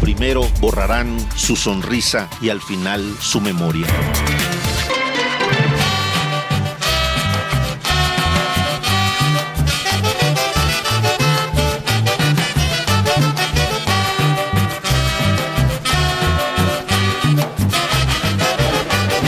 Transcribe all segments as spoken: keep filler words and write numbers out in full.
Primero borrarán su sonrisa y al final su memoria.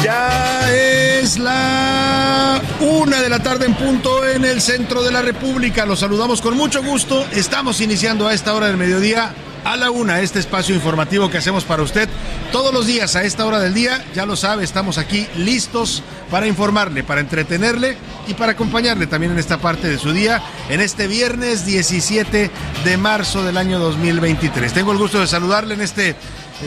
Ya es la una de la tarde en punto en el centro de la República. Los saludamos con mucho gusto. Estamos iniciando a esta hora del mediodía A la Una, este espacio informativo que hacemos para usted todos los días a esta hora del día. Ya lo sabe, estamos aquí listos para informarle, para entretenerle y para acompañarle también en esta parte de su día, en este viernes diecisiete de marzo del año dos mil veintitrés. Tengo el gusto de saludarle en este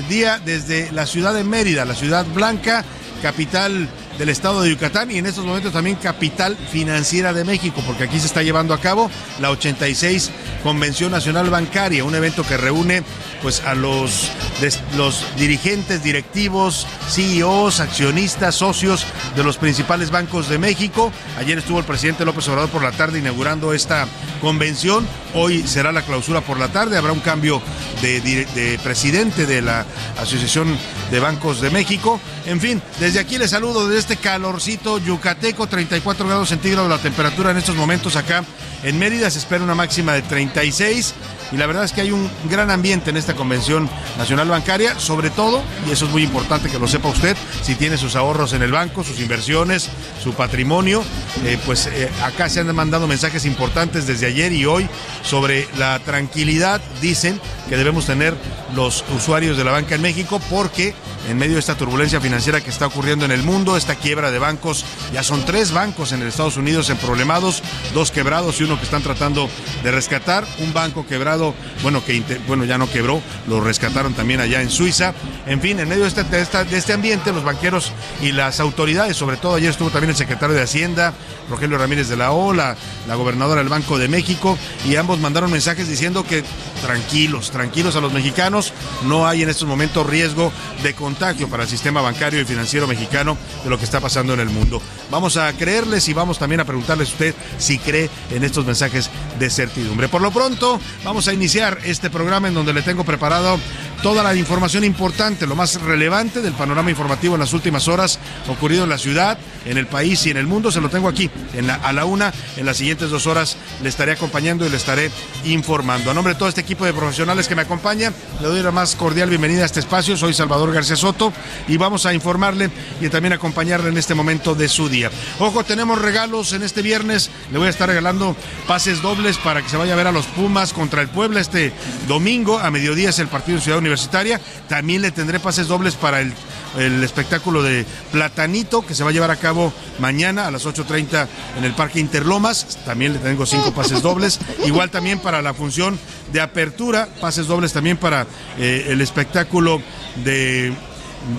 día desde la ciudad de Mérida, la ciudad blanca, capital del estado de Yucatán y en estos momentos también capital financiera de México, porque aquí se está llevando a cabo la ochenta y seis Convención Nacional Bancaria, un evento que reúne pues a los, des, los dirigentes, directivos, C E Os, accionistas, socios de los principales bancos de México. Ayer estuvo el presidente López Obrador por la tarde inaugurando esta convención. Hoy será la clausura por la tarde. Habrá un cambio de, de presidente de la Asociación de Bancos de México. En fin, desde aquí les saludo desde este calorcito yucateco, treinta y cuatro grados centígrados la temperatura en estos momentos acá en Mérida. Se espera una máxima de treinta y seis y la verdad es que hay un gran ambiente en esta Convención Nacional Bancaria, sobre todo, y eso es muy importante que lo sepa usted, si tiene sus ahorros en el banco, sus inversiones, su patrimonio, eh, pues eh, acá se han mandado mensajes importantes desde ayer y hoy sobre la tranquilidad, dicen, que debemos tener los usuarios de la banca en México, porque en medio de esta turbulencia financiera que está ocurriendo en el mundo, esta quiebra de bancos, ya son tres bancos en Estados Unidos en problemados, dos quebrados y uno que están tratando de rescatar, un banco quebrado, bueno, que bueno ya no quebró, lo rescataron también allá en Suiza. En fin, en medio de este, de esta, de este ambiente, los banqueros y las autoridades, sobre todo ayer estuvo también el secretario de Hacienda, Rogelio Ramírez de la O, la, la gobernadora del Banco de México, y ambos mandaron mensajes diciendo que tranquilos, tranquilos a los mexicanos, no hay en estos momentos riesgo de contagio para el sistema bancario y financiero mexicano de lo que está pasando en el mundo. Vamos a creerles y vamos también a preguntarles a usted si cree en estos mensajes de certidumbre. Por lo pronto, vamos a iniciar este programa en donde le tengo preparado toda la información importante, lo más relevante del panorama informativo en las últimas horas ocurrido en la ciudad, en el país y en el mundo. Se lo tengo aquí en la, a la una. En las siguientes dos horas le estaré acompañando y le estaré informando. A nombre de todo este equipo de profesionales que me acompaña, le doy la más cordial bienvenida a este espacio. Soy Salvador García Soto y vamos a informarle y también acompañarle en este momento de su día. Ojo, tenemos regalos en este viernes. Le voy a estar regalando pases dobles para que se vaya a ver a los Pumas contra el Puebla este domingo. A mediodía es el partido de Ciudad Universitaria. También le tendré pases dobles para el, el espectáculo de Platanito que se va a llevar a cabo mañana a las ocho treinta en el Parque Interlomas. También le tengo cinco pases dobles. Igual también para la función de apertura, pases dobles también para eh, el espectáculo de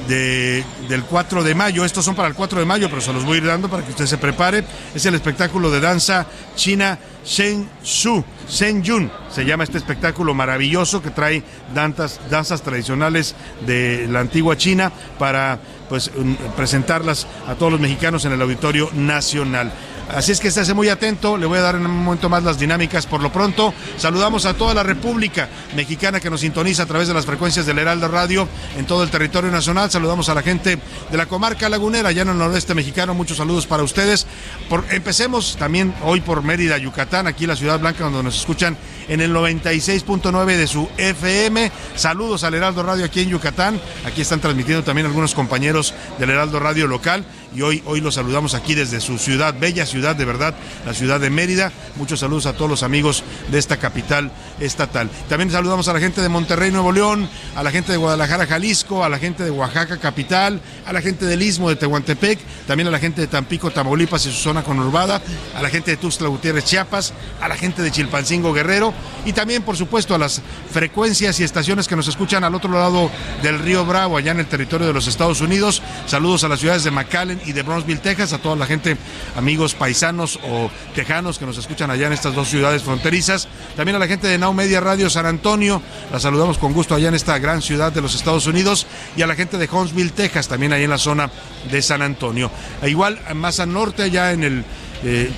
de, del cuatro de mayo. Estos son para el cuatro de mayo, pero se los voy a ir dando para que usted se prepare. Es el espectáculo de danza china Shen Su, Shen Yun, se llama este espectáculo maravilloso que trae danzas, danzas tradicionales de la antigua China para pues presentarlas a todos los mexicanos en el Auditorio Nacional. Así es que estése muy atento, le voy a dar en un momento más las dinámicas. Por lo pronto, saludamos a toda la República Mexicana que nos sintoniza a través de las frecuencias del Heraldo Radio en todo el territorio nacional. Saludamos a la gente de la comarca lagunera, allá en el noroeste mexicano, muchos saludos para ustedes. Por, empecemos también hoy por Mérida, Yucatán, aquí en la Ciudad Blanca, donde nos escuchan en el noventa y seis punto nueve de su F M. Saludos al Heraldo Radio aquí en Yucatán, aquí están transmitiendo también algunos compañeros del Heraldo Radio local. Y hoy, hoy los saludamos aquí desde su ciudad, bella ciudad de verdad, la ciudad de Mérida. Muchos saludos a todos los amigos de esta capital estatal. También saludamos a la gente de Monterrey, Nuevo León, a la gente de Guadalajara, Jalisco, a la gente de Oaxaca, capital, a la gente del Istmo de Tehuantepec, también a la gente de Tampico, Tamaulipas y su zona conurbada, a la gente de Tuxtla Gutiérrez, Chiapas, a la gente de Chilpancingo, Guerrero, y también, por supuesto, a las frecuencias y estaciones que nos escuchan al otro lado del Río Bravo, allá en el territorio de los Estados Unidos. Saludos a las ciudades de McAllen y de Brownsville, Texas, a toda la gente, amigos paisanos o tejanos que nos escuchan allá en estas dos ciudades fronterizas. También a la gente de Now Media Radio San Antonio, la saludamos con gusto allá en esta gran ciudad de los Estados Unidos, y a la gente de Huntsville, Texas, también ahí en la zona de San Antonio. Igual, más al norte, allá en el Eh,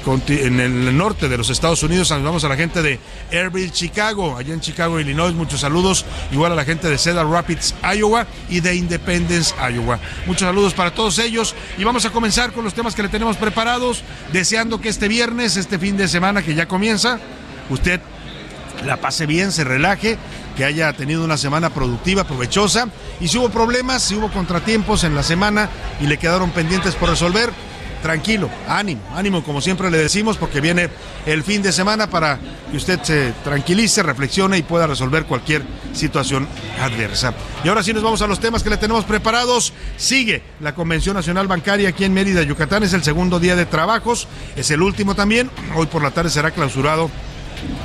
en el norte de los Estados Unidos, saludamos a la gente de Airville, Chicago, allá en Chicago, Illinois, muchos saludos. Igual a la gente de Cedar Rapids, Iowa, y de Independence, Iowa, muchos saludos para todos ellos. Y vamos a comenzar con los temas que le tenemos preparados, deseando que este viernes, este fin de semana que ya comienza, usted la pase bien, se relaje, que haya tenido una semana productiva, provechosa, y si hubo problemas, si hubo contratiempos en la semana y le quedaron pendientes por resolver, tranquilo, ánimo, ánimo, como siempre le decimos, porque viene el fin de semana para que usted se tranquilice, reflexione y pueda resolver cualquier situación adversa. Y ahora sí nos vamos a los temas que le tenemos preparados. Sigue la Convención Nacional Bancaria aquí en Mérida, Yucatán, es el segundo día de trabajos, es el último también. Hoy por la tarde será clausurado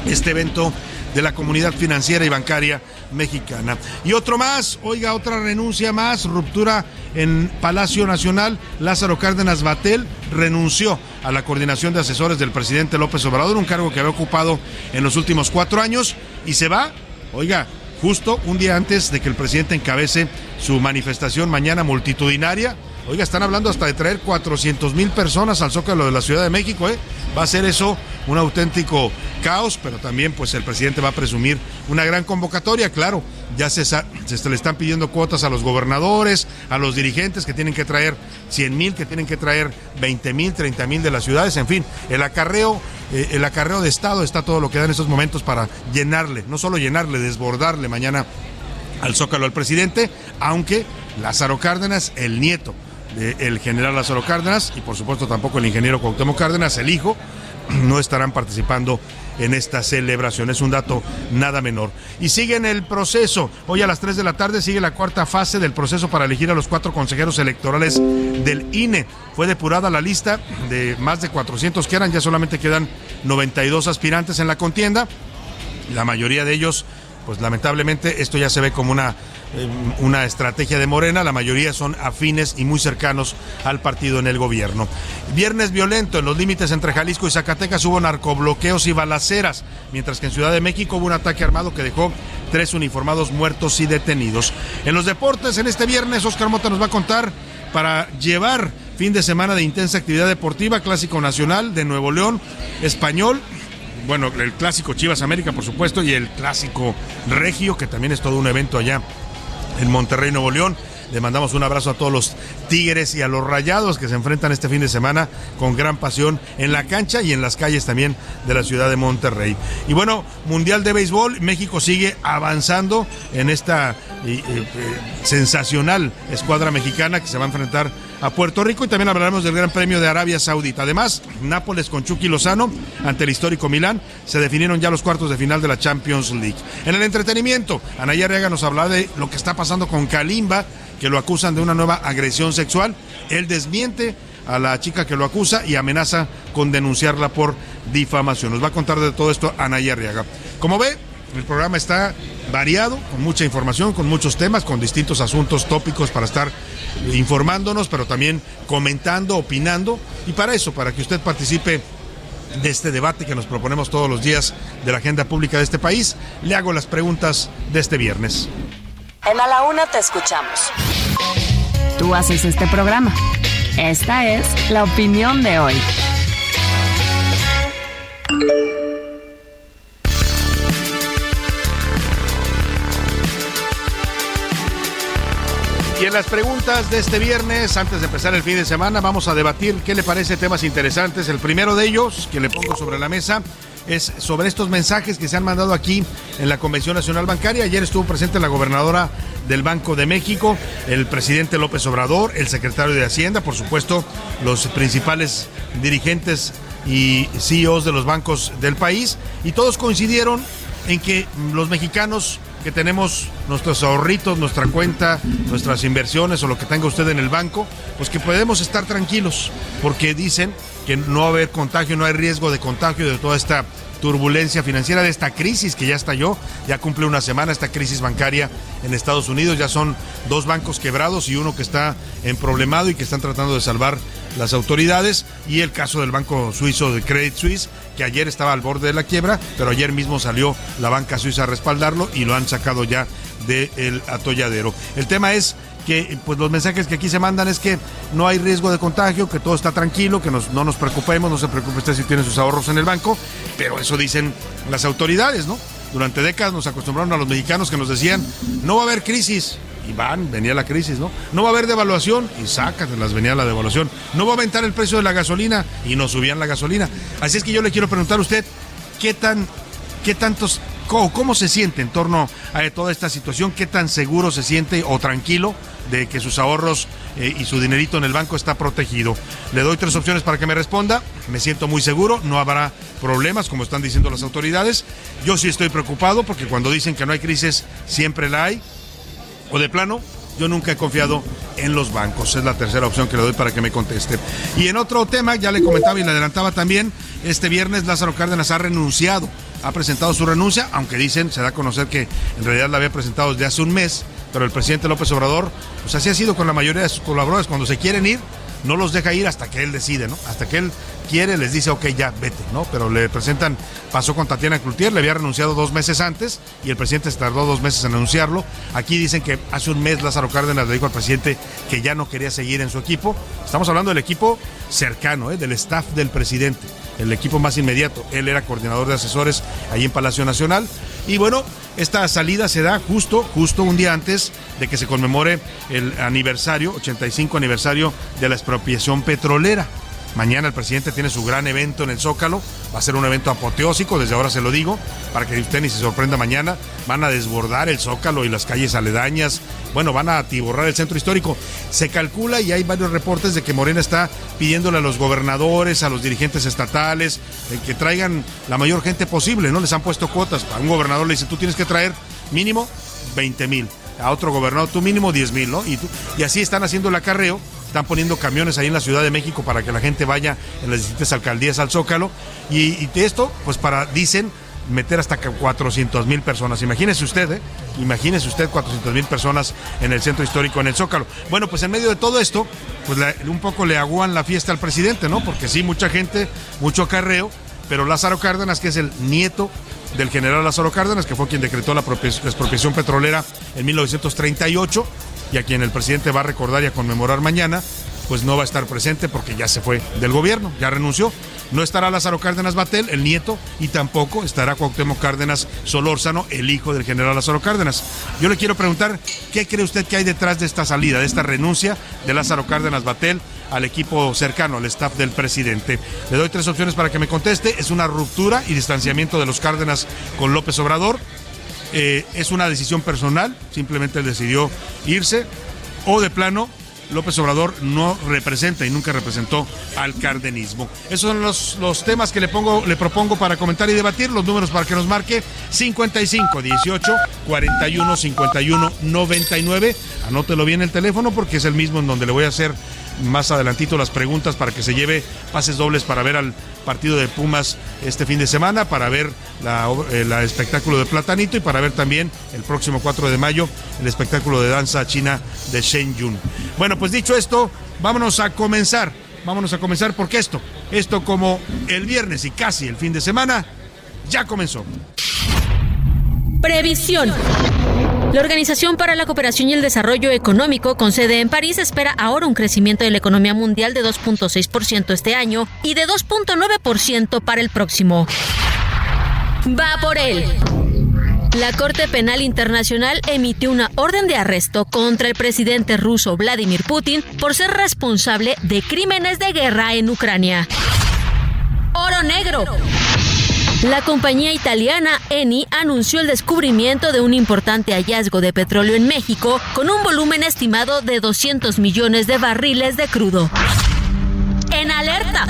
este evento de la comunidad financiera y bancaria mexicana. Y otro más, oiga, otra renuncia más, ruptura en Palacio Nacional. Lázaro Cárdenas Batel renunció a la coordinación de asesores del presidente López Obrador, un cargo que había ocupado en los últimos cuatro años, y se va, oiga, justo un día antes de que el presidente encabece su manifestación mañana multitudinaria. Oiga, están hablando hasta de traer cuatrocientos mil personas al Zócalo de la Ciudad de México, ¿eh? Va a ser eso un auténtico caos, pero también pues el presidente va a presumir una gran convocatoria, claro. Ya se, se le están pidiendo cuotas a los gobernadores, a los dirigentes, que tienen que traer cien mil, que tienen que traer veinte mil, treinta mil de las ciudades, en fin, el acarreo, eh, el acarreo de Estado está todo lo que da en estos momentos para llenarle, no solo llenarle, desbordarle mañana al Zócalo al presidente, aunque Lázaro Cárdenas, el nieto del general Lázaro Cárdenas, y por supuesto tampoco el ingeniero Cuauhtémoc Cárdenas, el hijo, no estarán participando en esta celebración, es un dato nada menor. Y sigue en el proceso, hoy a las tres de la tarde sigue la cuarta fase del proceso para elegir a los cuatro consejeros electorales del I N E. Fue depurada la lista de más de cuatrocientos que eran, ya solamente quedan noventa y dos aspirantes en la contienda, la mayoría de ellos, pues lamentablemente esto ya se ve como una una estrategia de Morena, la mayoría son afines y muy cercanos al partido en el gobierno. Viernes violento en los límites entre Jalisco y Zacatecas, hubo narcobloqueos y balaceras, mientras que en Ciudad de México hubo un ataque armado que dejó tres uniformados muertos y detenidos. En los deportes, en este viernes, Oscar Mota nos va a contar para llevar fin de semana de intensa actividad deportiva, Clásico Nacional de Nuevo León, Español, bueno, el Clásico Chivas América, por supuesto, y el Clásico Regio, que también es todo un evento allá en Monterrey, Nuevo León. Le mandamos un abrazo a todos los Tigres y a los Rayados que se enfrentan este fin de semana con gran pasión en la cancha y en las calles también de la ciudad de Monterrey. Y bueno, Mundial de Béisbol, México sigue avanzando en esta eh, eh, sensacional escuadra mexicana que se va a enfrentar a Puerto Rico, y también hablaremos del Gran Premio de Arabia Saudita. Además, Nápoles con Chucky Lozano ante el histórico Milán, se definieron ya los cuartos de final de la Champions League. En el entretenimiento, Anaya Arriaga nos hablaba de lo que está pasando con Kalimba, que lo acusan de una nueva agresión sexual. Él desmiente a la chica que lo acusa y amenaza con denunciarla por difamación. Nos va a contar de todo esto Anaya Arriaga. Como ve, El programa está variado, con mucha información, con muchos temas, con distintos asuntos, tópicos para estar informándonos, pero también comentando, opinando. Y para eso, para que usted participe de este debate que nos proponemos todos los días de la agenda pública de este país, le hago las preguntas de este viernes. En A la Una te escuchamos. Tú haces este programa. Esta es la opinión de hoy. Y en las preguntas de este viernes, antes de empezar el fin de semana, vamos a debatir qué le parece temas interesantes. El primero de ellos, que le pongo sobre la mesa, es sobre estos mensajes que se han mandado aquí en la Convención Nacional Bancaria. Ayer estuvo presente la gobernadora del Banco de México, el presidente López Obrador, el secretario de Hacienda, por supuesto, los principales dirigentes y C E Os de los bancos del país, y todos coincidieron en que los mexicanos que tenemos nuestros ahorritos, nuestra cuenta, nuestras inversiones o lo que tenga usted en el banco, pues que podemos estar tranquilos, porque dicen que no va a haber contagio, no hay riesgo de contagio de toda esta turbulencia financiera, de esta crisis que ya estalló, ya cumple una semana esta crisis bancaria en Estados Unidos, ya son dos bancos quebrados y uno que está emproblemado y que están tratando de salvar las autoridades, y el caso del banco suizo de Credit Suisse, que ayer estaba al borde de la quiebra, pero ayer mismo salió la banca suiza a respaldarlo y lo han sacado ya del atolladero. El tema es que pues los mensajes que aquí se mandan es que no hay riesgo de contagio, que todo está tranquilo, que nos, no nos preocupemos, no se preocupe usted si tiene sus ahorros en el banco, pero eso dicen las autoridades, ¿no? Durante décadas nos acostumbraron a los mexicanos que nos decían, no va a haber crisis, y van, venía la crisis, ¿no? No va a haber devaluación, y sácatelas, venía la devaluación. No va a aumentar el precio de la gasolina, y nos subían la gasolina. Así es que yo le quiero preguntar a usted, ¿qué tan, qué tantos... ¿Cómo se siente en torno a toda esta situación? ¿Qué tan seguro se siente o tranquilo de que sus ahorros eh, y su dinerito en el banco está protegido? Le doy tres opciones para que me responda. Me siento muy seguro, no habrá problemas, como están diciendo las autoridades. Yo sí estoy preocupado porque cuando dicen que no hay crisis, siempre la hay. O de plano, yo nunca he confiado en los bancos. Es la tercera opción que le doy para que me conteste. Y en otro tema, ya le comentaba y le adelantaba también, este viernes Lázaro Cárdenas ha renunciado. Ha presentado su renuncia, aunque dicen, se da a conocer que en realidad la había presentado desde hace un mes, pero el presidente López Obrador, pues así ha sido con la mayoría de sus colaboradores, cuando se quieren ir, no los deja ir hasta que él decide, ¿no? Hasta que él quiere, les dice, ok, ya, vete, ¿no? Pero le presentan, pasó con Tatiana Cloutier, le había renunciado dos meses antes y el presidente tardó dos meses en anunciarlo. Aquí dicen que hace un mes Lázaro Cárdenas le dijo al presidente que ya no quería seguir en su equipo. Estamos hablando del equipo cercano, ¿eh? Del staff del presidente, el equipo más inmediato. Él era coordinador de asesores ahí en Palacio Nacional. Y bueno, esta salida se da justo, justo un día antes de que se conmemore el aniversario, ochenta y cinco aniversario de la expropiación petrolera. Mañana el presidente tiene su gran evento en el Zócalo, va a ser un evento apoteósico, desde ahora se lo digo, para que usted ni se sorprenda mañana, van a desbordar el Zócalo y las calles aledañas, bueno, van a atiborrar el centro histórico. Se calcula y hay varios reportes de que Morena está pidiéndole a los gobernadores, a los dirigentes estatales, que traigan la mayor gente posible, ¿no? Les han puesto cuotas, a un gobernador le dice, tú tienes que traer mínimo veinte mil, a otro gobernador tú mínimo diez mil, ¿no? Y, tú, y así están haciendo el acarreo. Están poniendo camiones ahí en la Ciudad de México para que la gente vaya en las distintas alcaldías al Zócalo. Y, y esto, pues para, dicen, meter hasta cuatrocientas mil personas. Imagínese usted, ¿eh? Imagínese usted cuatrocientas mil personas en el centro histórico, en el Zócalo. Bueno, pues en medio de todo esto, pues la, un poco le aguan la fiesta al presidente, ¿no? Porque sí, mucha gente, mucho acarreo, pero Lázaro Cárdenas, que es el nieto del general Lázaro Cárdenas, que fue quien decretó la expropiación petrolera en mil novecientos treinta y ocho, y a quien el presidente va a recordar y a conmemorar mañana, pues no va a estar presente porque ya se fue del gobierno, ya renunció. No estará Lázaro Cárdenas Batel, el nieto, y tampoco estará Cuauhtémoc Cárdenas Solórzano, el hijo del general Lázaro Cárdenas. Yo le quiero preguntar, ¿qué cree usted que hay detrás de esta salida, de esta renuncia de Lázaro Cárdenas Batel al equipo cercano, al staff del presidente? Le doy tres opciones para que me conteste. Es una ruptura y distanciamiento de los Cárdenas con López Obrador. Eh, es una decisión personal, simplemente él decidió irse, o de plano López Obrador no representa y nunca representó al cardenismo. Esos son los, los temas que le pongo, le propongo para comentar y debatir. Los números para que nos marque: cincuenta y cinco, dieciocho, cuarenta y uno, cincuenta y uno, noventa y nueve. Anótelo bien el teléfono porque es el mismo en donde le voy a hacer más adelantito las preguntas para que se lleve pases dobles para ver al partido de Pumas este fin de semana, para ver la, el espectáculo de Platanito y para ver también el próximo cuatro de mayo el espectáculo de danza china de Shen Yun. Bueno, pues dicho esto, vámonos a comenzar, vámonos a comenzar porque esto, esto como el viernes y casi el fin de semana, ya comenzó. Previsión. La Organización para la Cooperación y el Desarrollo Económico, con sede en París, espera ahora un crecimiento de la economía mundial de dos punto seis por ciento este año y de dos punto nueve por ciento para el próximo. Va por él. La Corte Penal Internacional emitió una orden de arresto contra el presidente ruso Vladimir Putin por ser responsable de crímenes de guerra en Ucrania. Oro negro. La compañía italiana Eni anunció el descubrimiento de un importante hallazgo de petróleo en México con un volumen estimado de doscientos millones de barriles de crudo. En alerta,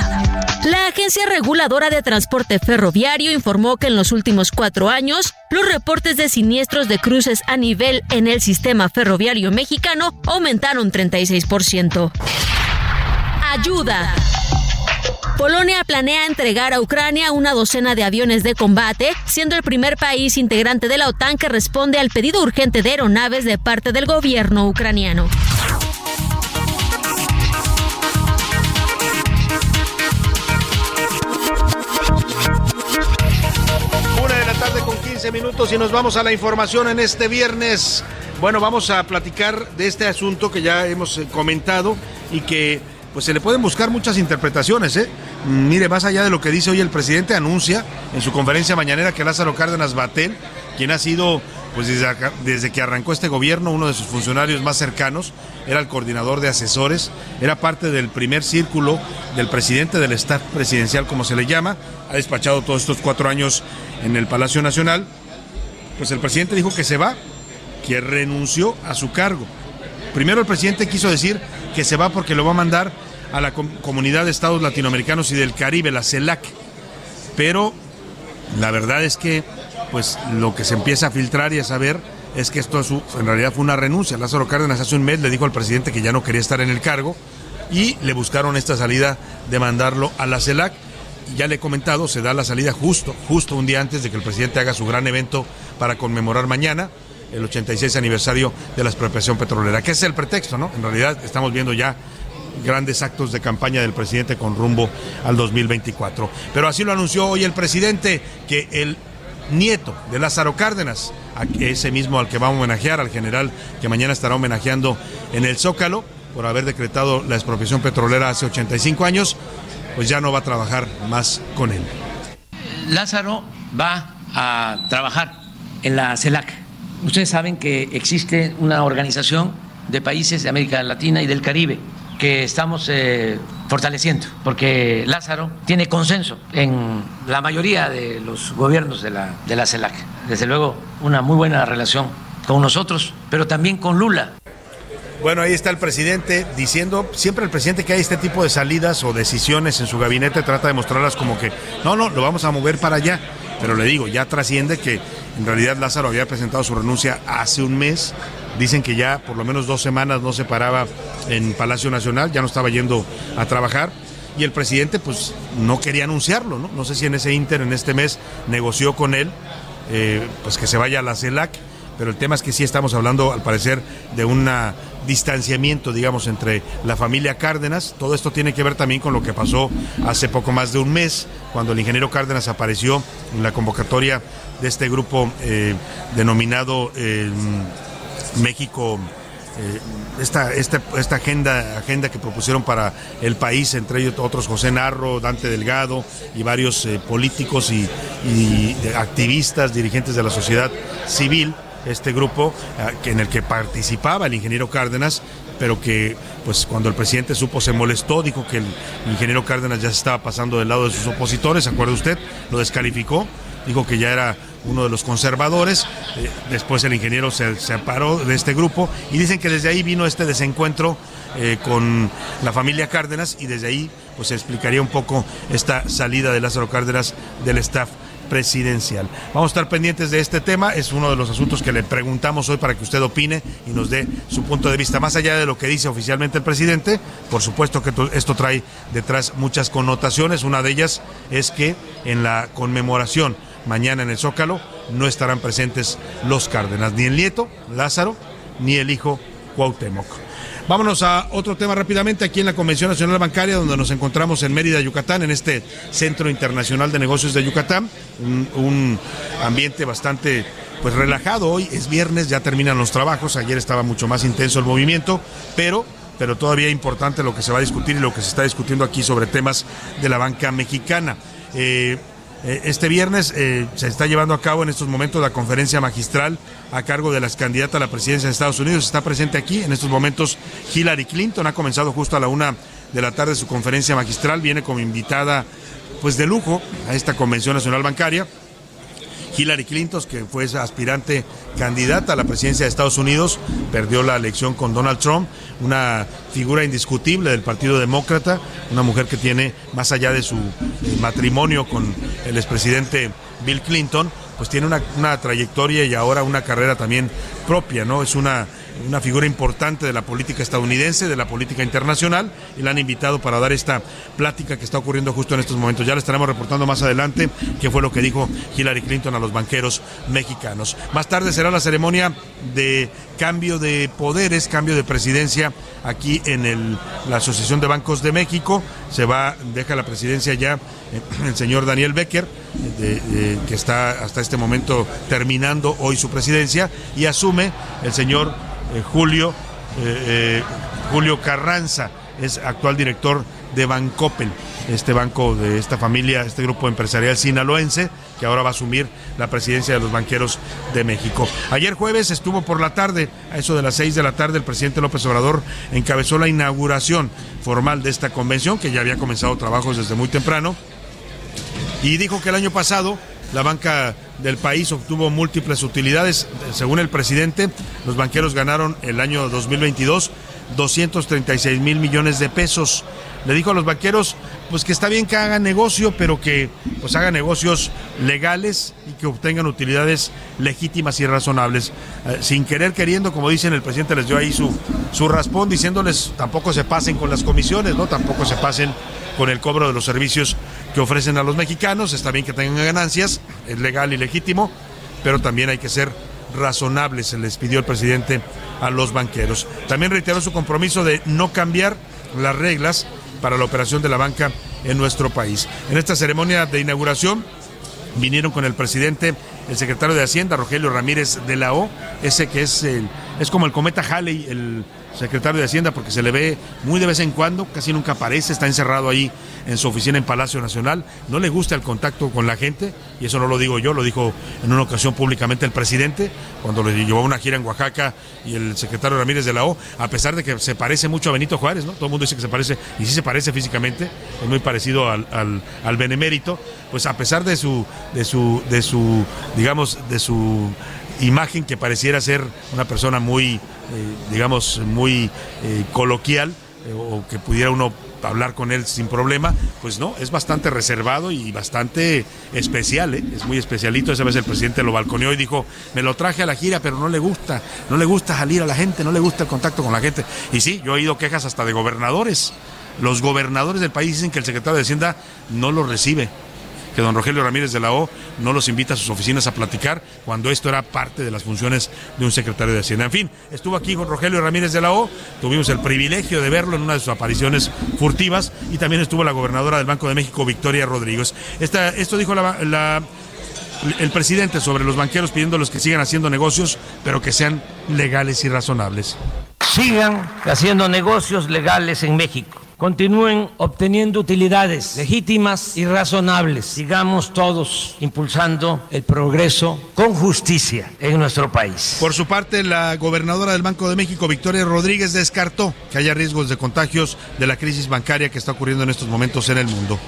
la Agencia Reguladora de Transporte Ferroviario informó que en los últimos cuatro años, los reportes de siniestros de cruces a nivel en el sistema ferroviario mexicano aumentaron treinta y seis por ciento. Ayuda. Polonia planea entregar a Ucrania una docena de aviones de combate, siendo el primer país integrante de la OTAN que responde al pedido urgente de aeronaves de parte del gobierno ucraniano. Una de la tarde con quince minutos y nos vamos a la información en este viernes. Bueno, vamos a platicar de este asunto que ya hemos comentado y que pues se le pueden buscar muchas interpretaciones, ¿eh? Mire, más allá de lo que dice hoy el presidente, anuncia en su conferencia mañanera que Lázaro Cárdenas Batel, quien ha sido, pues desde, acá, desde que arrancó este gobierno, uno de sus funcionarios más cercanos, era el coordinador de asesores, era parte del primer círculo del presidente, del staff presidencial, como se le llama, ha despachado todos estos cuatro años en el Palacio Nacional, pues el presidente dijo que se va, que renunció a su cargo. Primero el presidente quiso decir que se va porque lo va a mandar a la com- Comunidad de Estados Latinoamericanos y del Caribe, la CELAC. Pero la verdad es que pues lo que se empieza a filtrar y a saber es que esto su- en realidad fue una renuncia. Lázaro Cárdenas hace un mes le dijo al presidente que ya no quería estar en el cargo y le buscaron esta salida de mandarlo a la CELAC. Y ya le he comentado, se da la salida justo, justo un día antes de que el presidente haga su gran evento para conmemorar mañana el ochenta y seis aniversario de la expropiación petrolera, que es el pretexto, ¿no? En realidad estamos viendo ya grandes actos de campaña del presidente con rumbo al dos mil veinticuatro. Pero así lo anunció hoy el presidente, que el nieto de Lázaro Cárdenas, ese mismo al que va a homenajear, al general que mañana estará homenajeando en el Zócalo por haber decretado la expropiación petrolera hace ochenta y cinco años, pues ya no va a trabajar más con él. Lázaro va a trabajar en la CELAC. Ustedes saben que existe una organización de países de América Latina y del Caribe que estamos eh, fortaleciendo, porque Lázaro tiene consenso en la mayoría de los gobiernos de la, de la CELAC. Desde luego, una muy buena relación con nosotros, pero también con Lula. Bueno, ahí está el presidente diciendo, siempre el presidente que hay este tipo de salidas o decisiones en su gabinete trata de mostrarlas como que no, no, lo vamos a mover para allá. Pero le digo, ya trasciende que en realidad Lázaro había presentado su renuncia hace un mes. Dicen que ya por lo menos dos semanas no se paraba en Palacio Nacional, ya no estaba yendo a trabajar. Y el presidente pues no quería anunciarlo, ¿no? No sé si en ese ínter, en este mes, negoció con él eh, pues que se vaya a la CELAC. Pero el tema es que sí estamos hablando, al parecer, de un distanciamiento, digamos, entre la familia Cárdenas. Todo esto tiene que ver también con lo que pasó hace poco más de un mes, cuando el ingeniero Cárdenas apareció en la convocatoria de este grupo eh, denominado eh, México, eh, esta, esta, esta agenda, agenda que propusieron para el país, entre ellos otros José Narro, Dante Delgado y varios eh, políticos y, y activistas, dirigentes de la sociedad civil. Este grupo en el que participaba el ingeniero Cárdenas, pero que pues cuando el presidente supo se molestó, dijo que el ingeniero Cárdenas ya se estaba pasando del lado de sus opositores, ¿se acuerda usted? Lo descalificó, dijo que ya era uno de los conservadores, eh, después el ingeniero se separó de este grupo y dicen que desde ahí vino este desencuentro eh, con la familia Cárdenas y desde ahí pues se explicaría un poco esta salida de Lázaro Cárdenas del staff presidencial. Vamos a estar pendientes de este tema, es uno de los asuntos que le preguntamos hoy para que usted opine y nos dé su punto de vista. Más allá de lo que dice oficialmente el presidente, por supuesto que esto trae detrás muchas connotaciones, una de ellas es que en la conmemoración mañana en el Zócalo no estarán presentes los Cárdenas, ni el nieto, Lázaro, ni el hijo, Cuauhtémoc. Vámonos a otro tema rápidamente, aquí en la Convención Nacional Bancaria, donde nos encontramos en Mérida, Yucatán, en este Centro Internacional de Negocios de Yucatán, un, un ambiente bastante pues relajado. Hoy es viernes, ya terminan los trabajos, ayer estaba mucho más intenso el movimiento, pero... pero todavía importante lo que se va a discutir y lo que se está discutiendo aquí sobre temas de la banca mexicana. Eh, este viernes eh, se está llevando a cabo en estos momentos la conferencia magistral a cargo de las candidatas a la presidencia de Estados Unidos. Está presente aquí en estos momentos Hillary Clinton, ha comenzado justo a la una de la tarde su conferencia magistral, viene como invitada pues de lujo a esta Convención Nacional Bancaria. Hillary Clinton, que fue aspirante candidata a la presidencia de Estados Unidos, perdió la elección con Donald Trump, una figura indiscutible del Partido Demócrata, una mujer que tiene, más allá de su matrimonio con el expresidente Bill Clinton, pues tiene una, una trayectoria y ahora una carrera también propia, ¿no? Es una... una figura importante de la política estadounidense, de la política internacional, y la han invitado para dar esta plática que está ocurriendo justo en estos momentos. Ya le estaremos reportando más adelante qué fue lo que dijo Hillary Clinton a los banqueros mexicanos. Más tarde será la ceremonia de cambio de poderes, cambio de presidencia aquí en el, la Asociación de Bancos de México. Se va, deja la presidencia ya el señor Daniel Becker, de, de, que está hasta este momento terminando hoy su presidencia, y asume el señor Eh, Julio, eh, eh, Julio Carranza, es actual director de Bancoppel, este banco de esta familia, este grupo empresarial sinaloense, que ahora va a asumir la presidencia de los banqueros de México. Ayer jueves estuvo por la tarde, a eso de las seis de la tarde, el presidente López Obrador encabezó la inauguración formal de esta convención, que ya había comenzado trabajos desde muy temprano, y dijo que el año pasado la banca del país obtuvo múltiples utilidades. Según el presidente, los banqueros ganaron el año dos mil veintidós doscientos treinta y seis mil millones de pesos. Le dijo a los banqueros pues que está bien que hagan negocio, pero que pues hagan negocios legales y que obtengan utilidades legítimas y razonables. Eh, sin querer queriendo, como dicen, el presidente les dio ahí su, su raspón, diciéndoles tampoco se pasen con las comisiones, ¿no? Tampoco se pasen con el cobro de los servicios que ofrecen a los mexicanos. Está bien que tengan ganancias, es legal y legítimo, pero también hay que ser razonables, se les pidió el presidente a los banqueros. También reiteró su compromiso de no cambiar las reglas para la operación de la banca en nuestro país. En esta ceremonia de inauguración vinieron con el presidente el secretario de Hacienda, Rogelio Ramírez de la O, ese que es, el, es como el cometa Halley, el secretario de Hacienda, porque se le ve muy de vez en cuando, casi nunca aparece, está encerrado ahí en su oficina en Palacio Nacional, no le gusta el contacto con la gente, y eso no lo digo yo, lo dijo en una ocasión públicamente el presidente, cuando le llevó una gira en Oaxaca, y el secretario Ramírez de la O, a pesar de que se parece mucho a Benito Juárez, ¿no? Todo el mundo dice que se parece, y sí se parece físicamente, es muy parecido al, al, al benemérito, pues a pesar de su, de su, de su, digamos, de su imagen que pareciera ser una persona muy, eh, digamos, muy eh, coloquial, eh, o que pudiera uno hablar con él sin problema, pues no, es bastante reservado y bastante especial, ¿eh? Es muy especialito. Esa vez el presidente lo balconeó y dijo, me lo traje a la gira, pero no le gusta, no le gusta salir a la gente, no le gusta el contacto con la gente. Y sí, yo he oído quejas hasta de gobernadores. Los gobernadores del país dicen que el secretario de Hacienda no los recibe, que don Rogelio Ramírez de la O no los invita a sus oficinas a platicar, cuando esto era parte de las funciones de un secretario de Hacienda. En fin, estuvo aquí con Rogelio Ramírez de la O, tuvimos el privilegio de verlo en una de sus apariciones furtivas, y también estuvo la gobernadora del Banco de México, Victoria Rodríguez. Esta, esto dijo la, la, el presidente sobre los banqueros, pidiéndoles que sigan haciendo negocios, pero que sean legales y razonables. Sigan haciendo negocios legales en México. Continúen obteniendo utilidades legítimas y razonables. Sigamos todos impulsando el progreso con justicia en nuestro país. Por su parte, la gobernadora del Banco de México, Victoria Rodríguez, descartó que haya riesgos de contagios de la crisis bancaria que está ocurriendo en estos momentos en el mundo.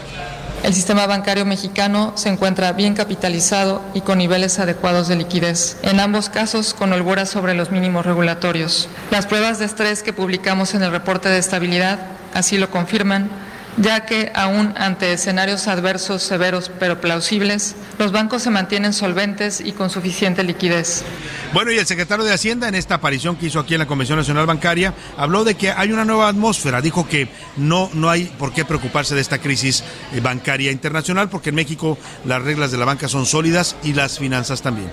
El sistema bancario mexicano se encuentra bien capitalizado y con niveles adecuados de liquidez, en ambos casos con holgura sobre los mínimos regulatorios. Las pruebas de estrés que publicamos en el reporte de estabilidad así lo confirman, ya que aún ante escenarios adversos, severos pero plausibles, los bancos se mantienen solventes y con suficiente liquidez. Bueno, y el secretario de Hacienda, en esta aparición que hizo aquí en la Convención Nacional Bancaria, habló de que hay una nueva atmósfera, dijo que no, no hay por qué preocuparse de esta crisis bancaria internacional, porque en México las reglas de la banca son sólidas y las finanzas también.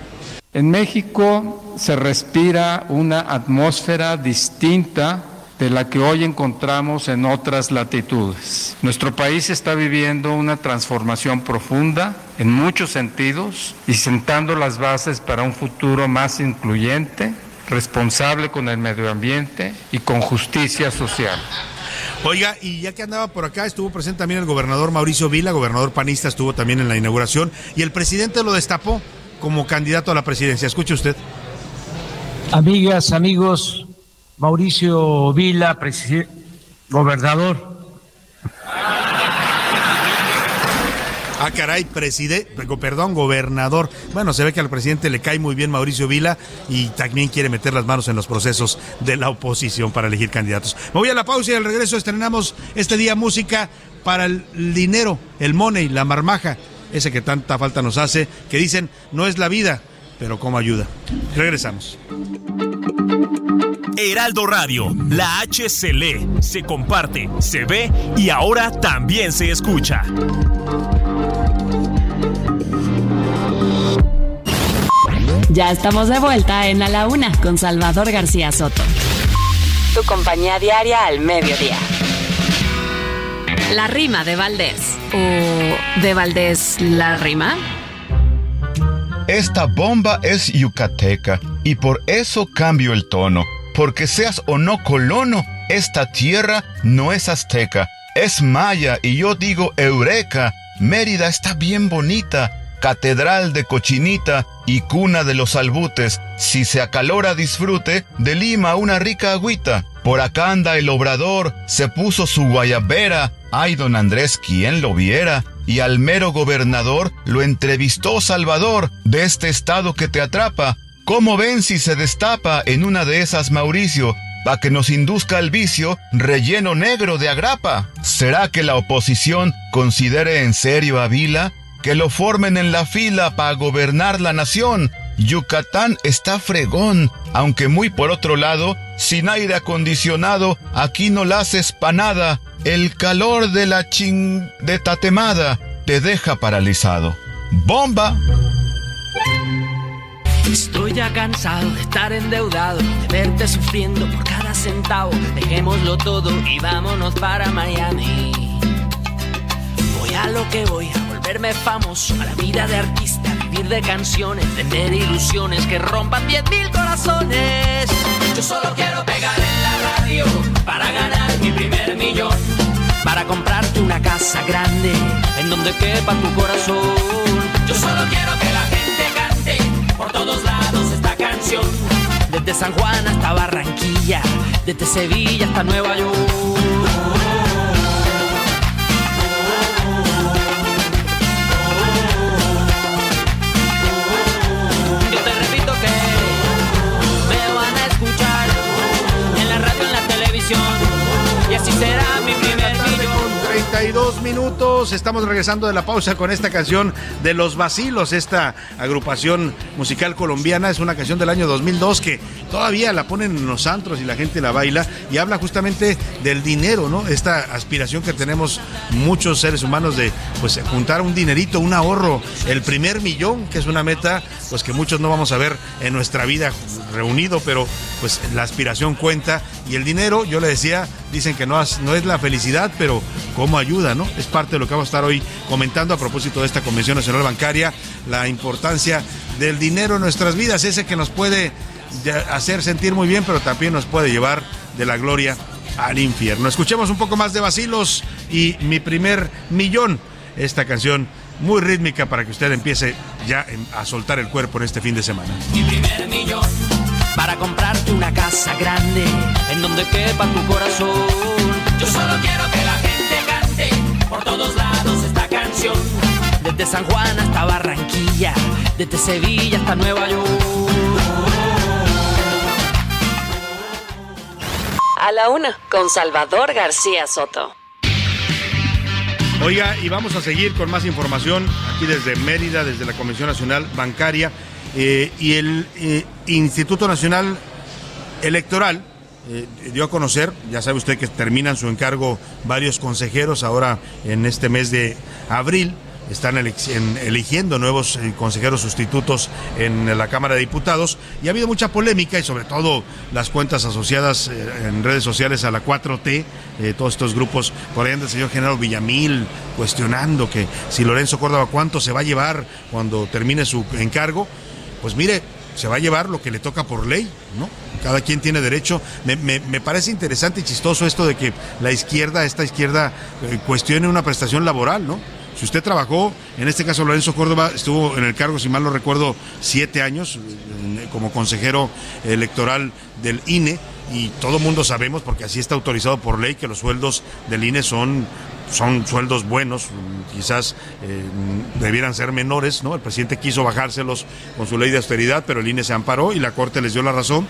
En México se respira una atmósfera distinta de la que hoy encontramos en otras latitudes. Nuestro país está viviendo una transformación profunda en muchos sentidos y sentando las bases para un futuro más incluyente, responsable con el medio ambiente y con justicia social. Oiga, y ya que andaba por acá, estuvo presente también el gobernador Mauricio Vila, gobernador panista, estuvo también en la inauguración y el presidente lo destapó como candidato a la presidencia. Escuche usted. Amigas, amigos, Mauricio Vila, presidente, gobernador. Ah, caray, presidente, perdón, gobernador. Bueno, se ve que al presidente le cae muy bien Mauricio Vila y también quiere meter las manos en los procesos de la oposición para elegir candidatos. Me voy a la pausa y al regreso estrenamos este día música para el dinero, el money, la marmaja. Ese que tanta falta nos hace, que dicen no es la vida, pero cómo ayuda. Regresamos. Heraldo Radio, la H se lee, se comparte, se ve y ahora también se escucha. Ya estamos de vuelta en A la Una con Salvador García Soto. Tu compañía diaria al mediodía. La rima de Valdés. ¿O de Valdés la rima? Esta bomba es yucateca y por eso cambio el tono. Porque seas o no colono, esta tierra no es azteca. Es maya y yo digo eureka. Mérida está bien bonita, catedral de cochinita y cuna de los albutes. Si se acalora disfrute, de Lima una rica agüita. Por acá anda el obrador, se puso su guayabera. Ay, don Andrés, ¿quién lo viera? Y al mero gobernador lo entrevistó Salvador, de este estado que te atrapa. ¿Cómo ven si se destapa en una de esas, Mauricio? Pa' que nos induzca al vicio, relleno negro de agrapa. ¿Será que la oposición considere en serio a Vila? Que lo formen en la fila para gobernar la nación. Yucatán está fregón, aunque muy por otro lado, sin aire acondicionado, aquí no la haces pa' nada. El calor de la ching... de Tatemada te deja paralizado. ¡Bomba! Estoy ya cansado de estar endeudado, de verte sufriendo por cada centavo. Dejémoslo todo y vámonos para Miami. Voy a lo que voy, a volverme famoso, a la vida de artista, a vivir de canciones, tener ilusiones que rompan diez mil corazones. Yo solo quiero pegar en la radio para ganar mi primer millón, para comprarte una casa grande en donde quepa tu corazón. Yo solo quiero que la gente cante por todos lados esta canción, desde San Juan hasta Barranquilla, desde Sevilla hasta Nueva York. Yo te repito que me van a escuchar en la radio, en la televisión, y así será mi primer millón. treinta y dos minutos, estamos regresando de la pausa con esta canción de Los Vacilos, esta agrupación musical colombiana, es una canción del año dos mil dos que todavía la ponen en los antros y la gente la baila y habla justamente del dinero, ¿no? Esta aspiración que tenemos muchos seres humanos de pues juntar un dinerito, un ahorro, el primer millón, que es una meta pues que muchos no vamos a ver en nuestra vida reunido, pero pues la aspiración cuenta y el dinero, yo le decía, dicen que no, no es la felicidad, pero cómo ayuda, ¿no? Es parte de lo que vamos a estar hoy comentando a propósito de esta Convención Nacional Bancaria, la importancia del dinero en nuestras vidas, ese que nos puede hacer sentir muy bien, pero también nos puede llevar de la gloria al infierno. Escuchemos un poco más de Vacilos y Mi Primer Millón, esta canción muy rítmica para que usted empiece ya a soltar el cuerpo en este fin de semana. Mi primer millón, para comprarte una casa grande, en donde quepa tu corazón. Yo solo quiero que la gente por todos lados esta canción, desde San Juan hasta Barranquilla, desde Sevilla hasta Nueva York. A la Una con Salvador García Soto. Oiga, y vamos a seguir con más información aquí desde Mérida, desde la Comisión Nacional Bancaria eh, y el eh, Instituto Nacional Electoral eh, dio a conocer, ya sabe usted que terminan su encargo varios consejeros ahora en este mes de abril. Están eligiendo nuevos consejeros sustitutos en la Cámara de Diputados y ha habido mucha polémica y sobre todo las cuentas asociadas en redes sociales a la cuatro T, eh, todos estos grupos, por ahí anda el señor Genaro Villamil cuestionando que si Lorenzo Córdoba cuánto se va a llevar cuando termine su encargo. Pues mire, se va a llevar lo que le toca por ley, ¿no? Cada quien tiene derecho. Me, me, me parece interesante y chistoso esto de que la izquierda, esta izquierda, eh, cuestione una prestación laboral, ¿no? Si usted trabajó, en este caso Lorenzo Córdoba estuvo en el cargo, si mal no recuerdo, siete años como consejero electoral del I N E y todo mundo sabemos, porque así está autorizado por ley, que los sueldos del I N E son, son sueldos buenos, quizás eh, debieran ser menores, ¿no? El presidente quiso bajárselos con su ley de austeridad, pero el I N E se amparó y la Corte les dio la razón.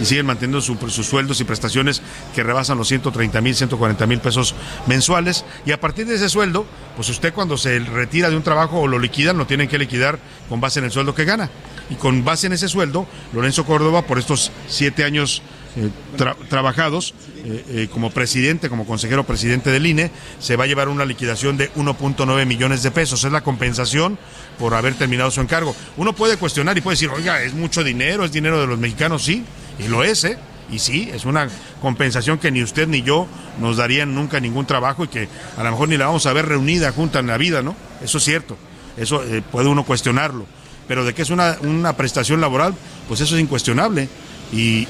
Y siguen manteniendo su, sus sueldos y prestaciones que rebasan los ciento treinta mil, ciento cuarenta mil pesos mensuales. Y a partir de ese sueldo, pues usted cuando se retira de un trabajo o lo liquidan, lo tienen que liquidar con base en el sueldo que gana. Y con base en ese sueldo, Lorenzo Córdoba, por estos siete años eh, tra, trabajados eh, eh, como presidente, como consejero presidente del I N E, se va a llevar una liquidación de uno punto nueve millones de pesos. Es la compensación por haber terminado su encargo. Uno puede cuestionar y puede decir, oiga, es mucho dinero, es dinero de los mexicanos, sí. Y lo es, ¿eh? Y sí, es una compensación que ni usted ni yo nos darían nunca ningún trabajo y que a lo mejor ni la vamos a ver reunida junta en la vida, ¿no? Eso es cierto, eso eh, puede uno cuestionarlo, pero de que es una, una prestación laboral, pues eso es incuestionable. Y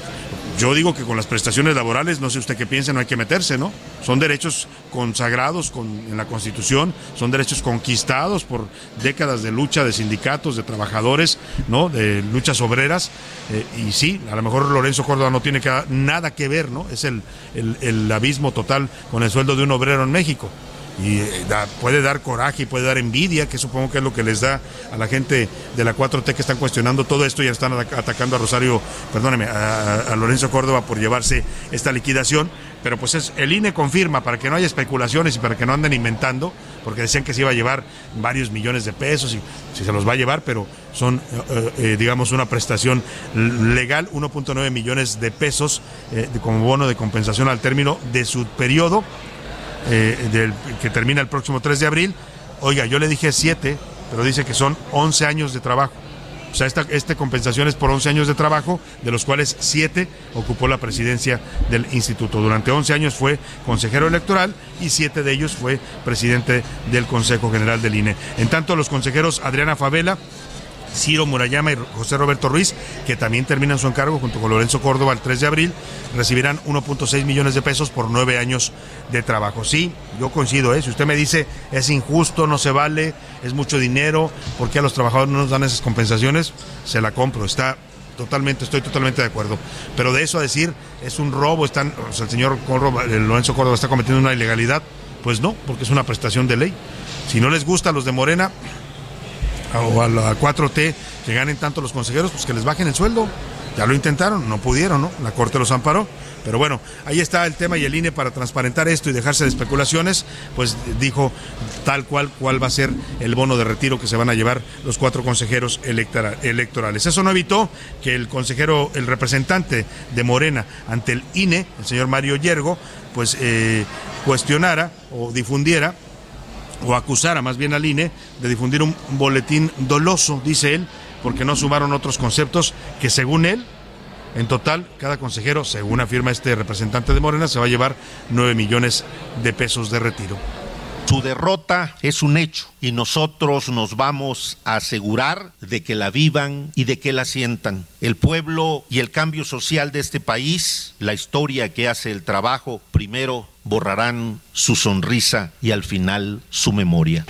yo digo que con las prestaciones laborales, no sé usted qué piensa, no hay que meterse, ¿no? Son derechos consagrados con, en la Constitución, son derechos conquistados por décadas de lucha de sindicatos, de trabajadores, ¿no? De luchas obreras. Eh, y sí, a lo mejor Lorenzo Córdoba no tiene que, nada que ver, ¿no? Es el, el, el abismo total con el sueldo de un obrero en México. Y da, puede dar coraje y puede dar envidia, que supongo que es lo que les da a la gente de la cuatro T que están cuestionando todo esto y están atacando a Rosario, perdóneme, a, a Lorenzo Córdoba por llevarse esta liquidación. Pero pues es, el I N E confirma, para que no haya especulaciones y para que no anden inventando, porque decían que se iba a llevar varios millones de pesos y si se los va a llevar, pero son, eh, eh, digamos, una prestación legal, uno punto nueve millones de pesos eh, como bono de compensación al término de su periodo. Eh, del, que termina el próximo tres de abril. Oiga, yo le dije siete, pero dice que son once años de trabajo. O sea, esta, esta compensación es por once años de trabajo, de los cuales siete ocupó la presidencia del instituto. Durante once años fue consejero electoral y siete de ellos fue presidente del Consejo General del I N E. En tanto, los consejeros Adriana Favela, Ciro Murayama y José Roberto Ruiz, que también terminan su encargo junto con Lorenzo Córdoba el tres de abril, recibirán uno punto seis millones de pesos por nueve años de trabajo. Sí, yo coincido, ¿eh? Si usted me dice, es injusto, no se vale, es mucho dinero, ¿por qué a los trabajadores no nos dan esas compensaciones? Se la compro, está totalmente, estoy totalmente de acuerdo. Pero de eso a decir, es un robo, están, o sea, el señor Córdoba, el Lorenzo Córdoba está cometiendo una ilegalidad, pues no, porque es una prestación de ley. Si no les gusta a los de Morena o a la cuatro T que ganen tanto los consejeros, pues que les bajen el sueldo. Ya lo intentaron, no pudieron, ¿no? La Corte los amparó. Pero bueno, ahí está el tema y el I N E, para transparentar esto y dejarse de especulaciones, pues dijo tal cual cuál va a ser el bono de retiro que se van a llevar los cuatro consejeros electorales. Eso no evitó que el consejero, el representante de Morena ante el I N E, el señor Mario Yergo, pues eh, cuestionara o difundiera o acusara más bien al I N E de difundir un boletín doloso, dice él, porque no sumaron otros conceptos que, según él, en total, cada consejero, según afirma este representante de Morena, se va a llevar nueve millones de pesos de retiro. Su derrota es un hecho y nosotros nos vamos a asegurar de que la vivan y de que la sientan. El pueblo y el cambio social de este país, la historia que hace el trabajo primero, borrarán su sonrisa y al final su memoria.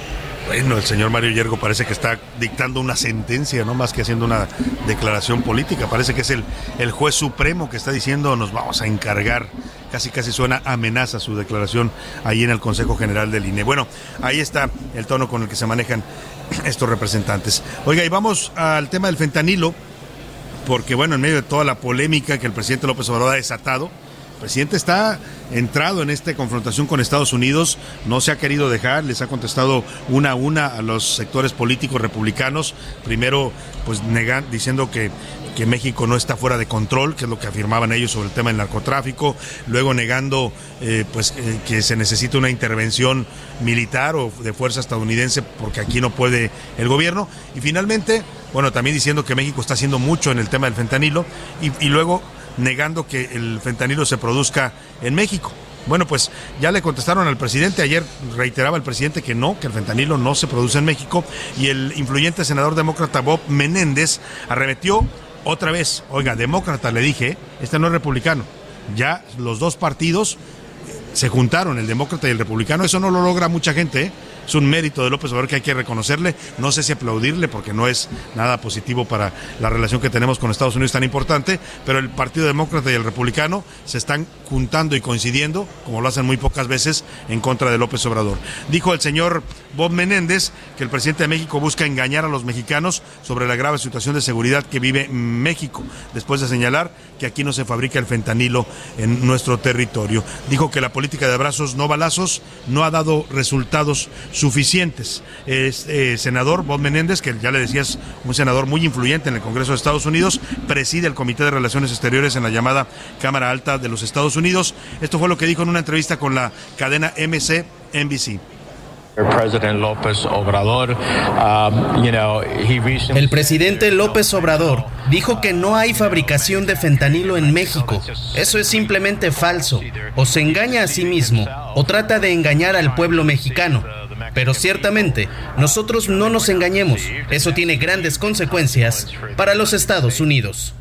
Bueno, el señor Mario Yergo parece que está dictando una sentencia, no más que haciendo una declaración política. Parece que es el, el juez supremo que está diciendo, nos vamos a encargar. Casi casi suena amenaza su declaración ahí en el Consejo General del I N E. Bueno, ahí está el tono con el que se manejan estos representantes. Oiga, y vamos al tema del fentanilo, porque bueno, en medio de toda la polémica que el presidente López Obrador ha desatado, presidente está entrado en esta confrontación con Estados Unidos, no se ha querido dejar, les ha contestado una a una a los sectores políticos republicanos, primero pues negan, diciendo que, que México no está fuera de control, que es lo que afirmaban ellos sobre el tema del narcotráfico, luego negando eh, pues eh, que se necesita una intervención militar o de fuerza estadounidense porque aquí no puede el gobierno, y finalmente, bueno, también diciendo que México está haciendo mucho en el tema del fentanilo y, y luego negando que el fentanilo se produzca en México. Bueno, pues ya le contestaron al presidente, ayer reiteraba el presidente que no, que el fentanilo no se produce en México, y el influyente senador demócrata Bob Menéndez arremetió otra vez, oiga, demócrata, le dije, este no es republicano, ya los dos partidos se juntaron, el demócrata y el republicano, eso no lo logra mucha gente, ¿eh? Es un mérito de López Obrador que hay que reconocerle, no sé si aplaudirle porque no es nada positivo para la relación que tenemos con Estados Unidos tan importante, pero el Partido Demócrata y el Republicano se están juntando y coincidiendo, como lo hacen muy pocas veces, en contra de López Obrador. Dijo el señor Bob Menéndez que el presidente de México busca engañar a los mexicanos sobre la grave situación de seguridad que vive México, después de señalar que aquí no se fabrica el fentanilo en nuestro territorio. Dijo que la política de abrazos no balazos no ha dado resultados suficientes. Es eh, senador Bob Menéndez, que ya le decías, un senador muy influyente en el Congreso de Estados Unidos, preside el Comité de Relaciones Exteriores en la llamada Cámara Alta de los Estados Unidos. Esto fue lo que dijo en una entrevista con la cadena M C N B C. El presidente López Obrador dijo que no hay fabricación de fentanilo en México. Eso es simplemente falso. O se engaña a sí mismo, o trata de engañar al pueblo mexicano. Pero ciertamente, nosotros no nos engañemos. Eso tiene grandes consecuencias para los Estados Unidos.